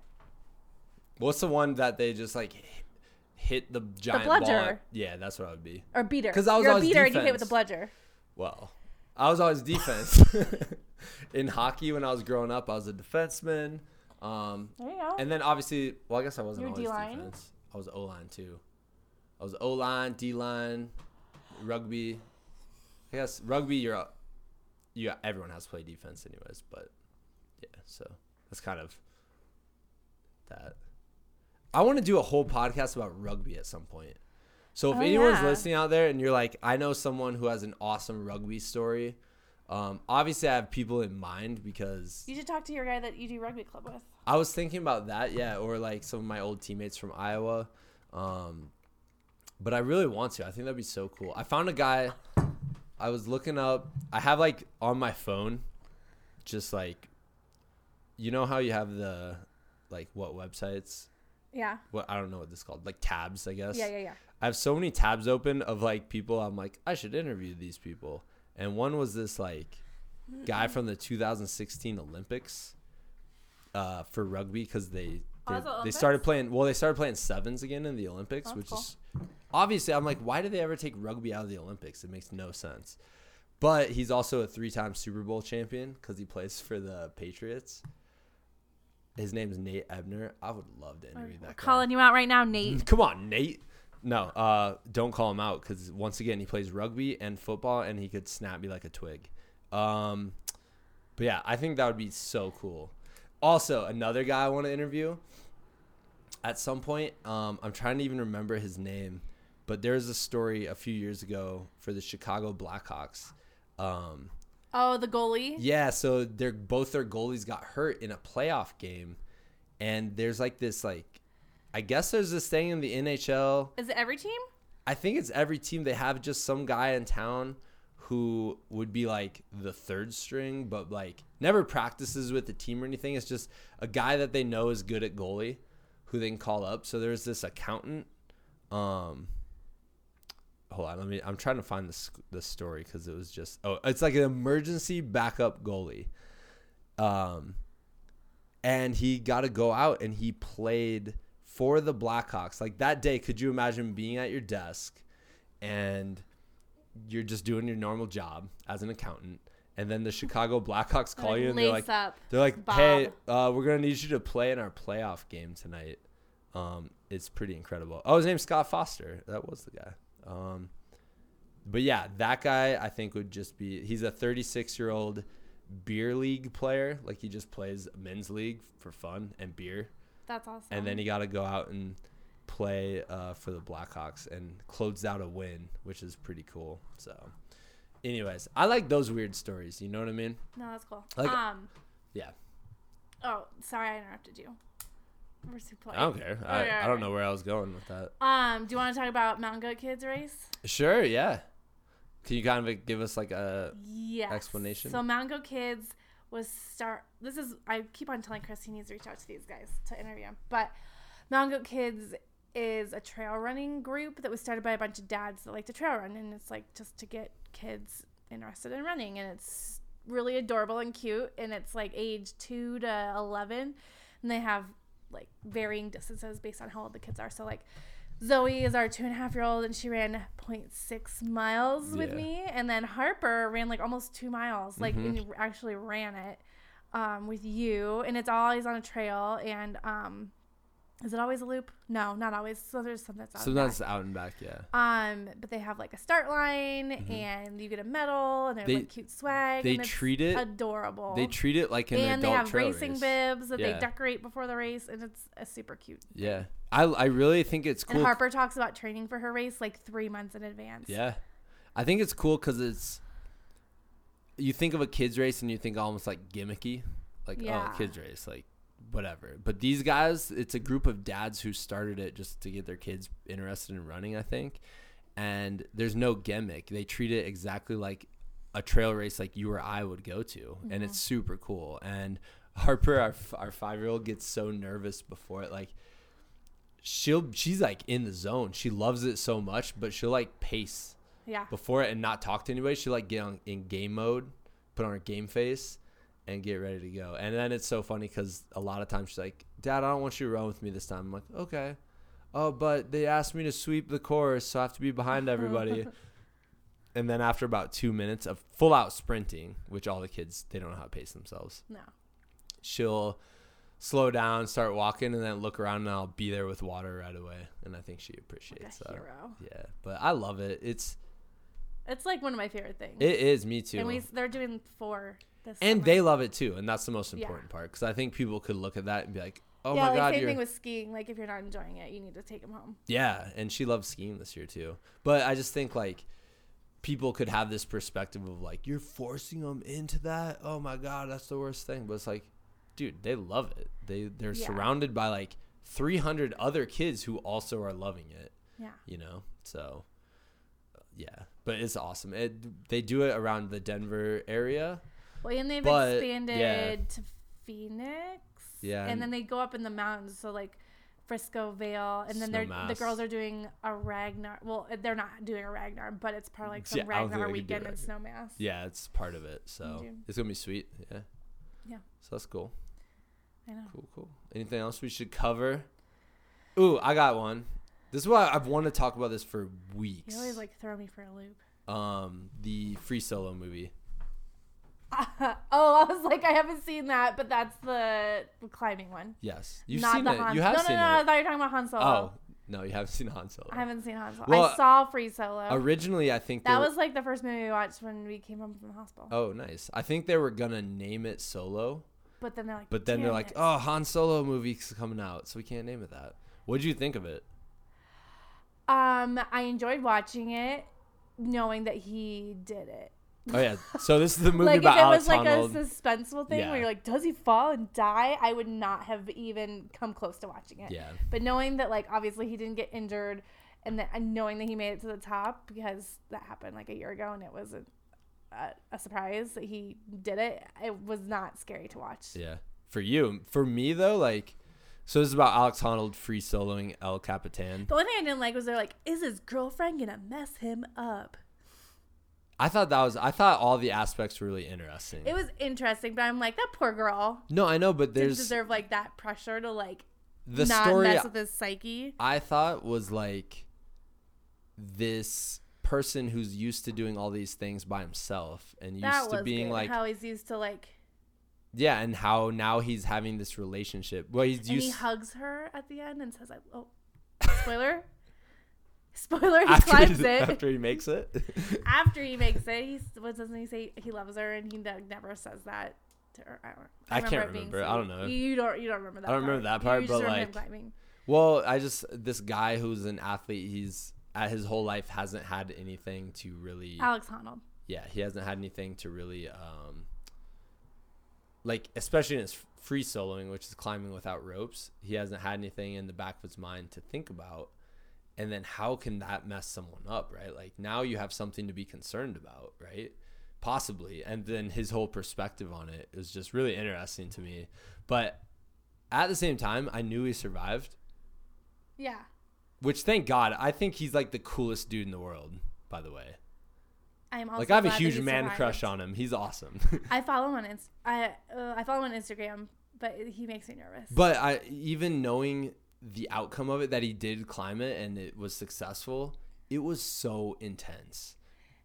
What's the one that they just, like, hit the giant ball? The bludger. Yeah, that's what I would be. Or beater. Because I was always defense. You're a beater and you hit with a bludger. Well, I was always defense. In hockey, when I was growing up, I was a defenseman. There you go. And then obviously, well, I guess I wasn't always defense. I was O-line too. I was O-line, D-line, rugby. I guess rugby, everyone has to play defense anyways. But yeah, so that's kind of that. I want to do a whole podcast about rugby at some point. So if anyone's listening out there and you're like, I know someone who has an awesome rugby story, obviously I have people in mind because... You should talk to your guy that you do rugby club with. I was thinking about that, yeah, or like some of my old teammates from Iowa. But I really want to. I think that'd be so cool. I found a guy I was looking up. I have like on my phone, just like, you know how you have the, like what websites? Yeah. What I don't know what this is called. Like tabs, I guess. Yeah. I have so many tabs open of like people. I'm like, I should interview these people. And one was this like guy from the 2016 Olympics for rugby because they started playing sevens again in the Olympics, which is obviously I'm like, why did they ever take rugby out of the Olympics? It makes no sense. But he's also a 3-time Super Bowl champion because he plays for the Patriots. His name is Nate Ebner. I would love to interview that guy. Calling you out right now, Nate. Come on, Nate. No, don't call him out because, once again, he plays rugby and football, and he could snap me like a twig. But, yeah, I think that would be so cool. Also, another guy I want to interview at some point. I'm trying to even remember his name, but there's a story a few years ago for the Chicago Blackhawks. Oh, the goalie? Yeah, so both their goalies got hurt in a playoff game, and there's like this like, I guess there's this thing in the NHL. Is it every team? I think it's every team. They have just some guy in town who would be like the third string, but like never practices with the team or anything. It's just a guy that they know is good at goalie who they can call up. So there's this accountant. Hold on, I'm trying to find this story because it was just it's like an emergency backup goalie. And he got to go out and he played for the Blackhawks. Like that day, could you imagine being at your desk and you're just doing your normal job as an accountant, and then the Chicago Blackhawks call you and they're like, hey, we're gonna need you to play in our playoff game tonight. It's pretty incredible. Oh, his name's Scott Foster. That was the guy. But yeah, that guy I think would just be, he's a 36-year-old beer league player. Like he just plays men's league for fun and beer. That's awesome. And then he got to go out and play for the Blackhawks and close out a win, which is pretty cool. So anyways, I like those weird stories. You know what I mean? No, that's cool. Like, yeah. Oh, sorry. I interrupted you. We're super polite. I don't care. I don't know where I was going with that. Do you want to talk about Mountain Goat Kids race? Sure, yeah. Can you kind of give us like a explanation? So Mountain Goat Kids I keep on telling Chris he needs to reach out to these guys to interview him. But Mountain Goat Kids is a trail running group that was started by a bunch of dads that like to trail run, and it's like just to get kids interested in running, and it's really adorable and cute, and it's like age 2 to 11, and they have like varying distances based on how old the kids are. So like Zoe is our 2.5-year-old, and she ran 0.6 miles with me. And then Harper ran like almost 2 miles, like and actually ran it with you. And it's always on a trail. And is it always a loop? No, not always. So there's some that's out and back. Sometimes out and back, yeah. But they have like a start line, and you get a medal, and they have like cute swag. They treat it adorable. They treat it like an adult trail race. And they have racing bibs that they decorate before the race, and it's a super cute. Yeah, I really think it's cool. And Harper talks about training for her race like 3 months in advance. Yeah, I think it's cool because you think of a kids race and you think almost like gimmicky, like oh, kids race, like whatever. But these guys, it's a group of dads who started it just to get their kids interested in running, I think. And there's no gimmick. They treat it exactly like a trail race like you or I would go to. Mm-hmm. And it's super cool. And Harper, our 5-year-old, gets so nervous before it. Like she's like in the zone. She loves it so much, but she'll like pace before it and not talk to anybody. She'll like get in game mode, put on her game face, and get ready to go. And then it's so funny because a lot of times she's like, Dad, I don't want you to run with me this time. I'm like, okay. Oh, but they asked me to sweep the course, so I have to be behind everybody. And then after about 2 minutes of full out sprinting, which all the kids, they don't know how to pace themselves. No. She'll slow down, start walking, and then look around, and I'll be there with water right away. And I think she appreciates that. Hero. Yeah. But I love it. It's like one of my favorite things. It is. Me too. And they're doing 4 this summer. And they love it too. And that's the most important part. Because I think people could look at that and be like, oh my God. Same thing with skiing. Like if you're not enjoying it, you need to take them home. Yeah. And she loves skiing this year too. But I just think like people could have this perspective of like, you're forcing them into that. Oh my God. That's the worst thing. But it's like, dude, they love it. They're surrounded by like 300 other kids who also are loving it. Yeah. You know? So yeah. But it's awesome. They do it around the Denver area. Well, and they've expanded to Phoenix. Yeah. And then they go up in the mountains. So, like, Frisco, Vale. And then the girls are doing a Ragnar. Well, they're not doing a Ragnar, but it's probably like some Ragnar weekend in Snowmass. Yeah, it's part of it. So, it's going to be sweet. Yeah. Yeah. So, that's cool. I know. Cool. Anything else we should cover? Ooh, I got one. This is why I've wanted to talk about this for weeks. You always like throw me for a loop. The Free Solo movie. Oh, I was like, I haven't seen that, but that's the climbing one. Yes, you've not seen it. You have seen it. No, I thought you were talking about Han Solo. Oh, no, you haven't seen Han Solo. I haven't seen Han Solo. Well, I saw Free Solo. Originally, I think that was like the first movie we watched when we came home from the hospital. Oh, nice. I think they were gonna name it Solo, but then they're like, oh, Han Solo movie's coming out, so we can't name it that. What'd you think of it? I enjoyed watching it, knowing that he did it. Oh, yeah. So this is the movie about Alex Honnold. Like, if it was like a suspenseful thing where you're like, does he fall and die? I would not have even come close to watching it. Yeah. But knowing that, like, obviously he didn't get injured, and that knowing that he made it to the top, because that happened like a year ago, and it wasn't a surprise that he did it. It was not scary to watch. Yeah. For you. For me, though, like, so this is about Alex Honnold free soloing El Capitan. The only thing I didn't like was they're like, is his girlfriend going to mess him up? I thought all the aspects were really interesting. It was interesting, but I'm like, that poor girl. No, I know, but there's deserve like that pressure to like the not story mess with his psyche. I thought was like this person who's used to doing all these things by himself and used to being good. Like how he's used to like. Yeah, and how now he's having this relationship. Well, he hugs her at the end and says, like, "Oh, spoiler." Spoiler, he climbs it. After he makes it? After he makes it. Doesn't he say he loves her and he never says that to her? I can't remember. I don't know. You don't remember that part. I don't remember that part, but like... Well, this guy who's an athlete, he's... his whole life hasn't had anything to really... Alex Honnold. Yeah, he hasn't had anything to really... like, especially in his free soloing, which is climbing without ropes, he hasn't had anything in the back of his mind to think about. And then how can that mess someone up, right? Like now you have something to be concerned about, right? Possibly. And then his whole perspective on it is just really interesting to me. But at the same time, I knew he survived. Yeah. Which, thank God, I think he's like the coolest dude in the world, by the way. I'm also like, I have a huge man crush on him. He's awesome. I follow him on Instagram, but he makes me nervous. But even knowing the outcome of it, that he did climb it and it was successful, it was so intense.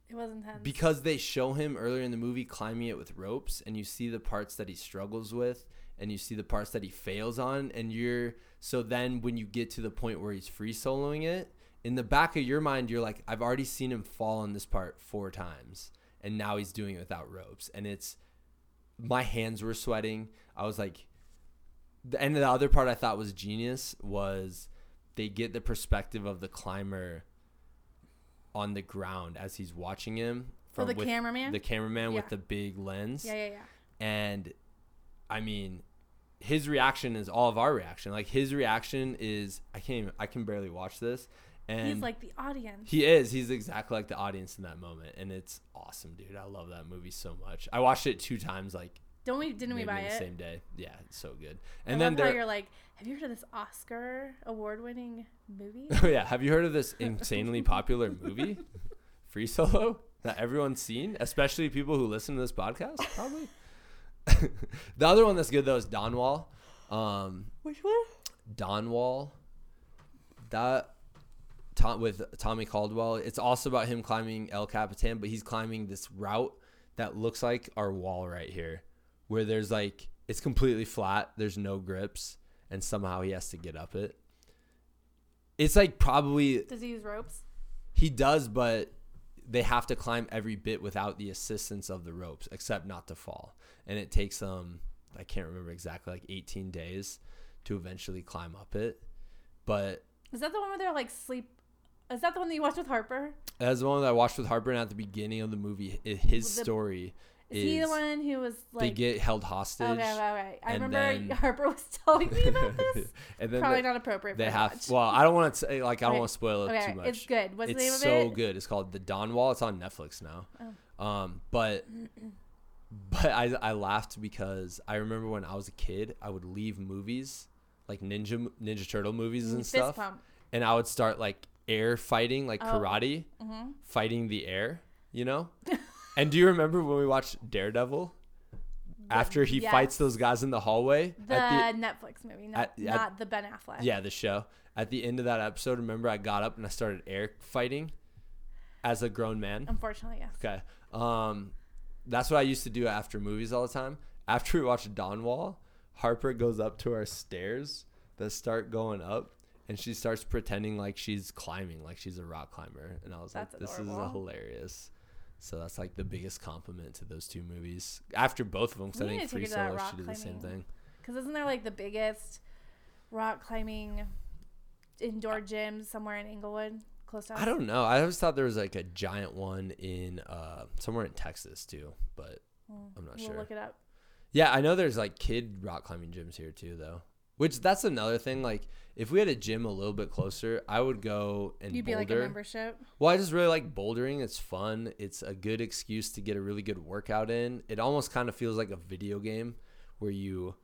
It was intense. Because they show him earlier in the movie climbing it with ropes, and you see the parts that he struggles with, and you see the parts that he fails on, and so then when you get to the point where he's free soloing it, in the back of your mind, you're like, I've already seen him fall on this part 4 times, and now he's doing it without ropes. And my hands were sweating. I was like, and the other part I thought was genius was they get the perspective of the climber on the ground as he's watching him from the cameraman. The cameraman with the big lens. Yeah. And I mean, his reaction is all of our reaction. Like his reaction is, I can barely watch this. And he's like the audience. He is. He's exactly like the audience in that moment, and it's awesome, dude. I love that movie so much. I watched it 2 times. Like. Didn't we buy it? The same day. Yeah, it's so good. And then you're like, have you heard of this Oscar award-winning movie? Oh, yeah. Have you heard of this insanely popular movie, Free Solo, that everyone's seen, especially people who listen to this podcast, probably? The other one that's good, though, is Dawn Wall. Which one? Dawn Wall. That with Tommy Caldwell. It's also about him climbing El Capitan, but he's climbing this route that looks like our wall right here, where there's like, it's completely flat. There's no grips, and somehow he has to get up it. It's like probably... Does he use ropes? He does, but they have to climb every bit without the assistance of the ropes, except not to fall. And it takes them, I can't remember exactly, like 18 days to eventually climb up it. But... Is that the one where they're like sleep... Is that the one that you watched with Harper? That's the one that I watched with Harper, and at the beginning of the movie, his story... Is he the one who was like... They get held hostage. Okay, right. I remember Harper was telling me about this. And then probably not appropriate for much. Well, I don't want to say, like, I don't want to spoil it too much. It's good. What's the name of it? It's so good. It's called The Dawn Wall. It's on Netflix now. Oh. But I laughed because I remember when I was a kid, I would leave movies, like Ninja Turtle movies and stuff. Fist pump. And I would start, like, air fighting, like karate, fighting the air, you know? And do you remember when we watched Daredevil? After he fights those guys in the hallway? The Netflix movie, not the Ben Affleck. Yeah, the show. At the end of that episode, remember I got up and I started air fighting as a grown man? Unfortunately, yes. Okay. That's what I used to do after movies all the time. After we watched Dawn Wall, Harper goes up to our stairs that start going up, and she starts pretending like she's climbing, like she's a rock climber. And I was this is hilarious. So that's like the biggest compliment to those two movies. After both of them, because I think Free Solo should do the same thing. Because isn't there like the biggest rock climbing indoor gym somewhere in Inglewood, close to us? I don't know. I always thought there was like a giant one in somewhere in Texas too, but I'm not sure. We'll look it up. Yeah, I know there's like kid rock climbing gyms here too, though. Which that's another thing. Like if we had a gym a little bit closer, I would go and You'd boulder. Be like a membership. Well, I just really like bouldering. It's fun. It's a good excuse to get a really good workout in. It almost kind of feels like a video game where you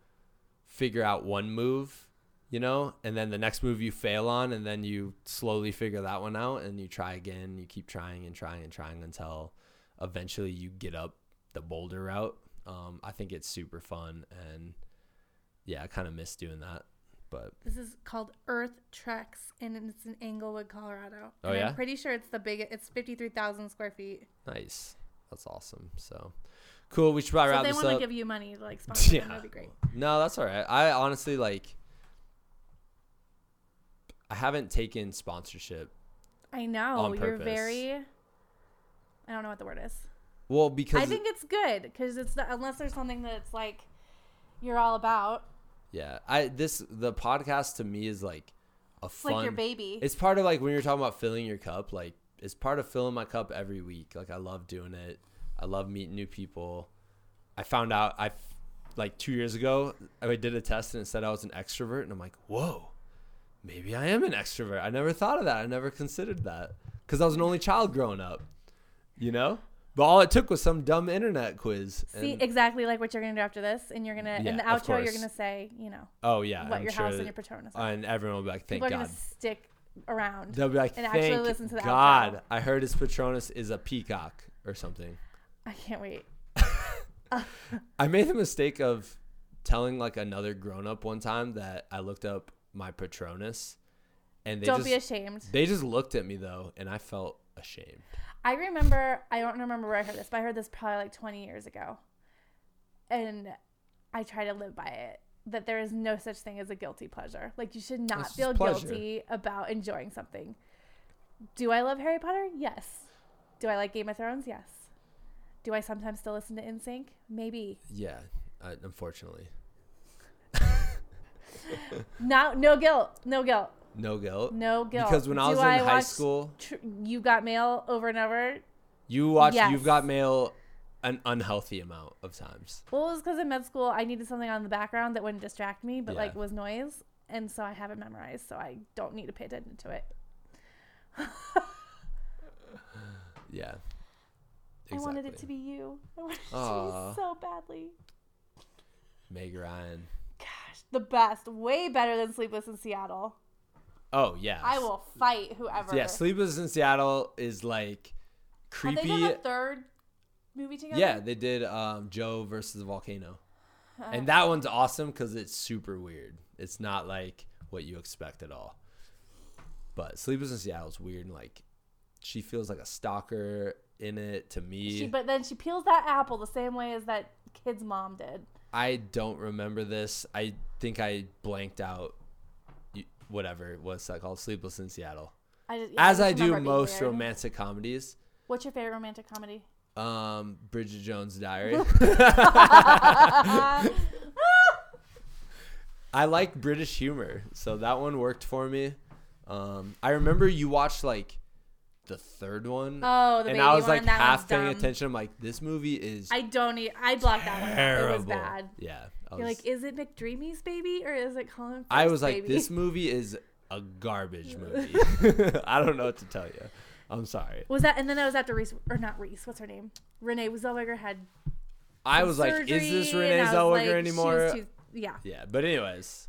figure out one move, you know, and then the next move you fail on, and then you slowly figure that one out and you try again. You keep trying and trying and trying until eventually you get up the boulder route. I think it's super fun, and yeah, I kind of miss doing that, but... This is called Earth Treks, and it's in Englewood, Colorado. Oh, and yeah? I'm pretty sure it's the biggest... It's 53,000 square feet. Nice. That's awesome. So, cool. We should probably wrap this up. So they want to give you money to, like, sponsor them. That'd be great. No, that's all right. I honestly, like... I haven't taken sponsorship. I know. On purpose. You're very... I don't know what the word is. Well, because... I think it's good, because it's... Unless there's something that's, like, you're all about... Yeah, the podcast to me is like a fun. It's like your baby. It's part of like when you're talking about filling your cup. Like it's part of filling my cup every week. Like I love doing it. I love meeting new people. I found out like 2 years ago I did a test and it said I was an extrovert, and I'm like, whoa, maybe I am an extrovert. I never thought of that. I never considered that because I was an only child growing up, you know. But all it took was some dumb internet quiz. See, exactly like what you're going to do after this. And you're going to, in the outro, you're going to say, you know. Oh, yeah. What I'm your sure house and your patronus are. And everyone will be like, thank God. People are going to stick around. They'll be like, and thank actually listen to the God. Outro. I heard his patronus is a peacock or something. I can't wait. I made the mistake of telling like another grown-up one time that I looked up my patronus. And they Don't be ashamed. They just looked at me, though, and I felt ashamed. I don't remember where I heard this, but I heard this probably like 20 years ago. And I try to live by it, that there is no such thing as a guilty pleasure. Like, you should not feel guilty about enjoying something. Do I love Harry Potter? Yes. Do I like Game of Thrones? Yes. Do I sometimes still listen to NSYNC? Maybe. Yeah, unfortunately. No guilt. No guilt. No guilt. Because when I was in high school, You Got Mail over and over. You watched You've Got Mail an unhealthy amount of times. Well, it was because in med school I needed something on the background that wouldn't distract me, but like was noise, and so I have it memorized, so I don't need to pay attention to it. Yeah. Exactly. I wanted it to be you. I wanted it to be so badly. Meg Ryan. Gosh, the best. Way better than Sleepless in Seattle. Oh, yeah. I will fight whoever. Yeah, Sleepless in Seattle is, like, creepy. Have they done a third movie together? Yeah, they did Joe versus the Volcano. And that one's awesome because it's super weird. It's not, like, what you expect at all. But Sleepless in Seattle is weird, and like she feels like a stalker in it to me. But then she peels that apple the same way as that kid's mom did. I don't remember this. I think I blanked out whatever. What's that called? Sleepless in Seattle. As I do most romantic comedies. What's your favorite romantic comedy? Bridget Jones' Diary. I like British humor, so that one worked for me. I remember you watched like the third one. Oh, the baby one. And I was like half paying attention. I'm like, this movie is. I blocked that one out. It was bad. Yeah. You're like, is it McDreamy's baby or is it Colin Firth's baby? I was like, this movie is a garbage movie. I don't know what to tell you. I'm sorry. Was that? And then I was after Reese, or not Reese. What's her name? Renee Zellweger had. I was surgery, like, is this Renee Zellweger anymore? Yeah. Yeah, but anyways.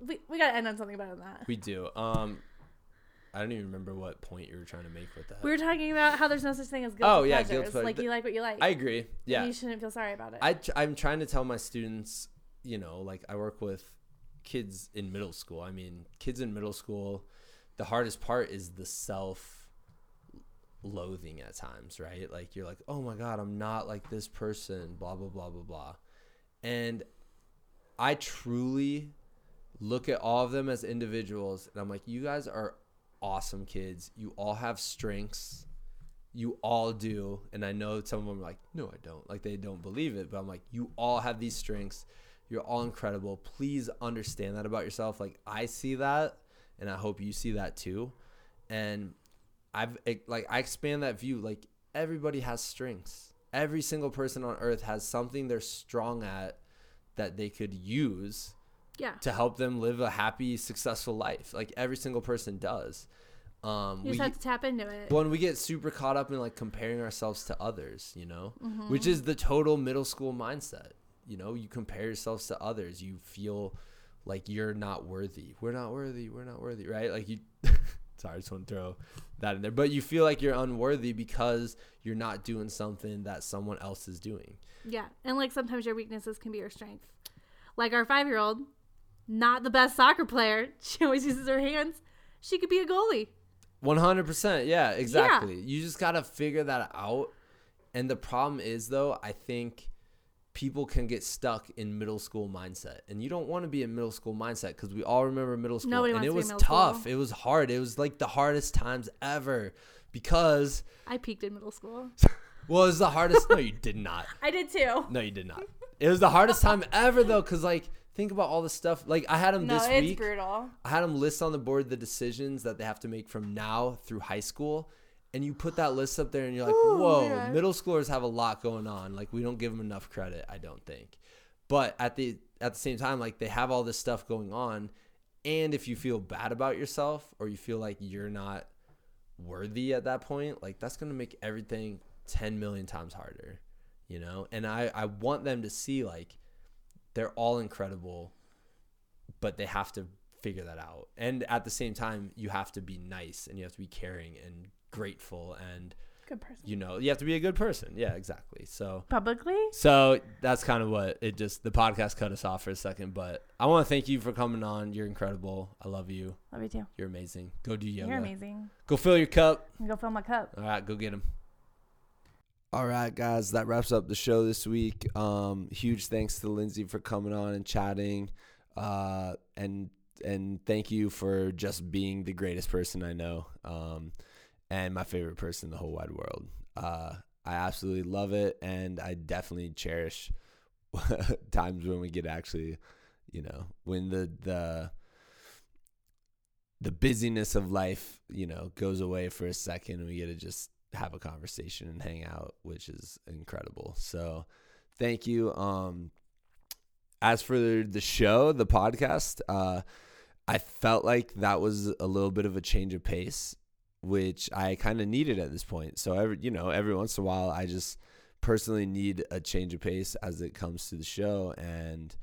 We gotta end on something better than that. We do. I don't even remember what point you were trying to make with that. We were talking about how there's no such thing as guilt. Oh yeah, guilt pleasure. Like you like what you like. I agree. Yeah. And you shouldn't feel sorry about it. I'm trying to tell my students, you know, like I work with kids in middle school. I mean, kids in middle school, the hardest part is the self-loathing at times, right? Like you're like, oh my God, I'm not like this person, blah, blah, blah, blah, blah. And I truly look at all of them as individuals, and I'm like, you guys are awesome kids. You all have strengths. You all do. And I know some of them are like, no, I don't. Like they don't believe it, but I'm like, you all have these strengths. You're all incredible. Please understand that about yourself. Like I see that, and I hope you see that too. And I expand that view. Like everybody has strengths. Every single person on earth has something they're strong at that they could use to help them live a happy, successful life. Like every single person does. You just have to tap into it. When we get super caught up in like comparing ourselves to others, you know, which is the total middle school mindset. You know, you compare yourselves to others. You feel like you're not worthy. We're not worthy. We're not worthy. Right. Like you. Sorry, I just want to throw that in there. But you feel like you're unworthy because you're not doing something that someone else is doing. Yeah. And like sometimes your weaknesses can be your strength. Like our 5-year-old, not the best soccer player. She always uses her hands. She could be a goalie. 100%. Yeah, exactly. Yeah. You just got to figure that out. And the problem is, though, I think people can get stuck in middle school mindset. And you don't want to be in middle school mindset because we all remember middle school. Nobody wants to be in middle school. And it was tough. It was hard. It was like the hardest times ever because I peaked in middle school. Well, it was the hardest. No, you did not. I did too. No, you did not. It was the hardest time ever, though, because like think about all the stuff. Like I had them this week. No, it's brutal. I had them list on the board the decisions that they have to make from now through high school. And you put that list up there and you're like, whoa, yeah. Middle schoolers have a lot going on. Like we don't give them enough credit, I don't think. But at the same time, like they have all this stuff going on. And if you feel bad about yourself or you feel like you're not worthy at that point, like that's going to make everything 10 million times harder, you know? And I want them to see like they're all incredible, but they have to figure that out. And at the same time, you have to be nice and you have to be caring and grateful and good person. You know, you have to be a good person. Yeah, exactly. So publicly. So that's kind of what it just the podcast cut us off for a second, but I want to thank you for coming on. You're incredible. I love you. Love you too. You're amazing. Go do yoga. You're amazing. Go fill your cup. Go fill my cup. All right, go get him. All right, guys, that wraps up the show this week. Huge thanks to Lindsay for coming on and chatting, and thank you for just being the greatest person I know. And my favorite person in the whole wide world. I absolutely love it, and I definitely cherish times when we get actually, you know, when the busyness of life, you know, goes away for a second, and we get to just have a conversation and hang out, which is incredible. So thank you. As for the show, the podcast, I felt like that was a little bit of a change of pace, which I kind of needed at this point. So, every once in a while, I just personally need a change of pace as it comes to the show. And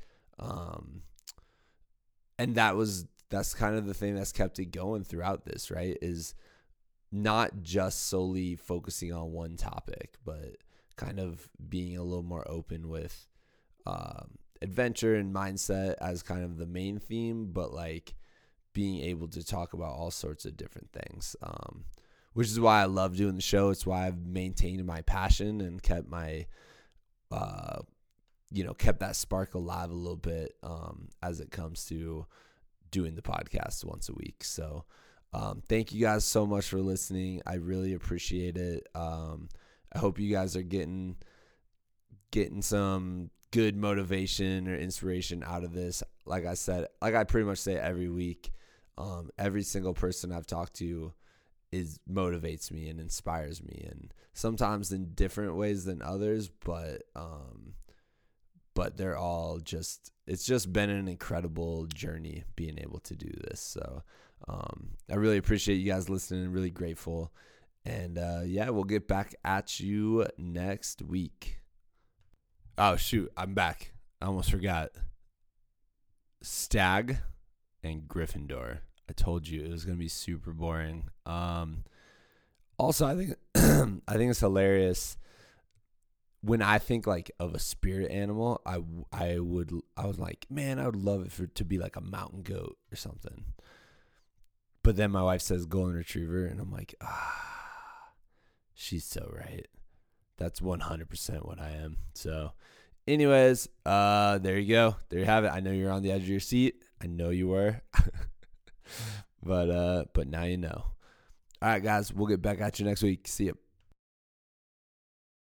that's kind of the thing that's kept it going throughout this, right? Is not just solely focusing on one topic, but kind of being a little more open with adventure and mindset as kind of the main theme, but like being able to talk about all sorts of different things, which is why I love doing the show. It's why I've maintained my passion and kept my, kept that spark alive a little bit as it comes to doing the podcast once a week. So thank you guys so much for listening. I really appreciate it. I hope you guys are getting some good motivation or inspiration out of this. Like I said, like I pretty much say every week, every single person I've talked to motivates me and inspires me, and sometimes in different ways than others, but they're all just, it's just been an incredible journey being able to do this. So I really appreciate you guys listening, really grateful. And we'll get back at you next week. Oh, shoot. I'm back. I almost forgot. Stag and Gryffindor. I told you it was going to be super boring. Also, I think it's hilarious. When I think like of a spirit animal, I was like, man, I would love it to be like a mountain goat or something. But then my wife says golden retriever, and I'm like, she's so right. That's 100% what I am. So anyways, there you go. There you have it. I know you're on the edge of your seat. I know you were. But now you know. All right, guys, we'll get back at you next week. See ya.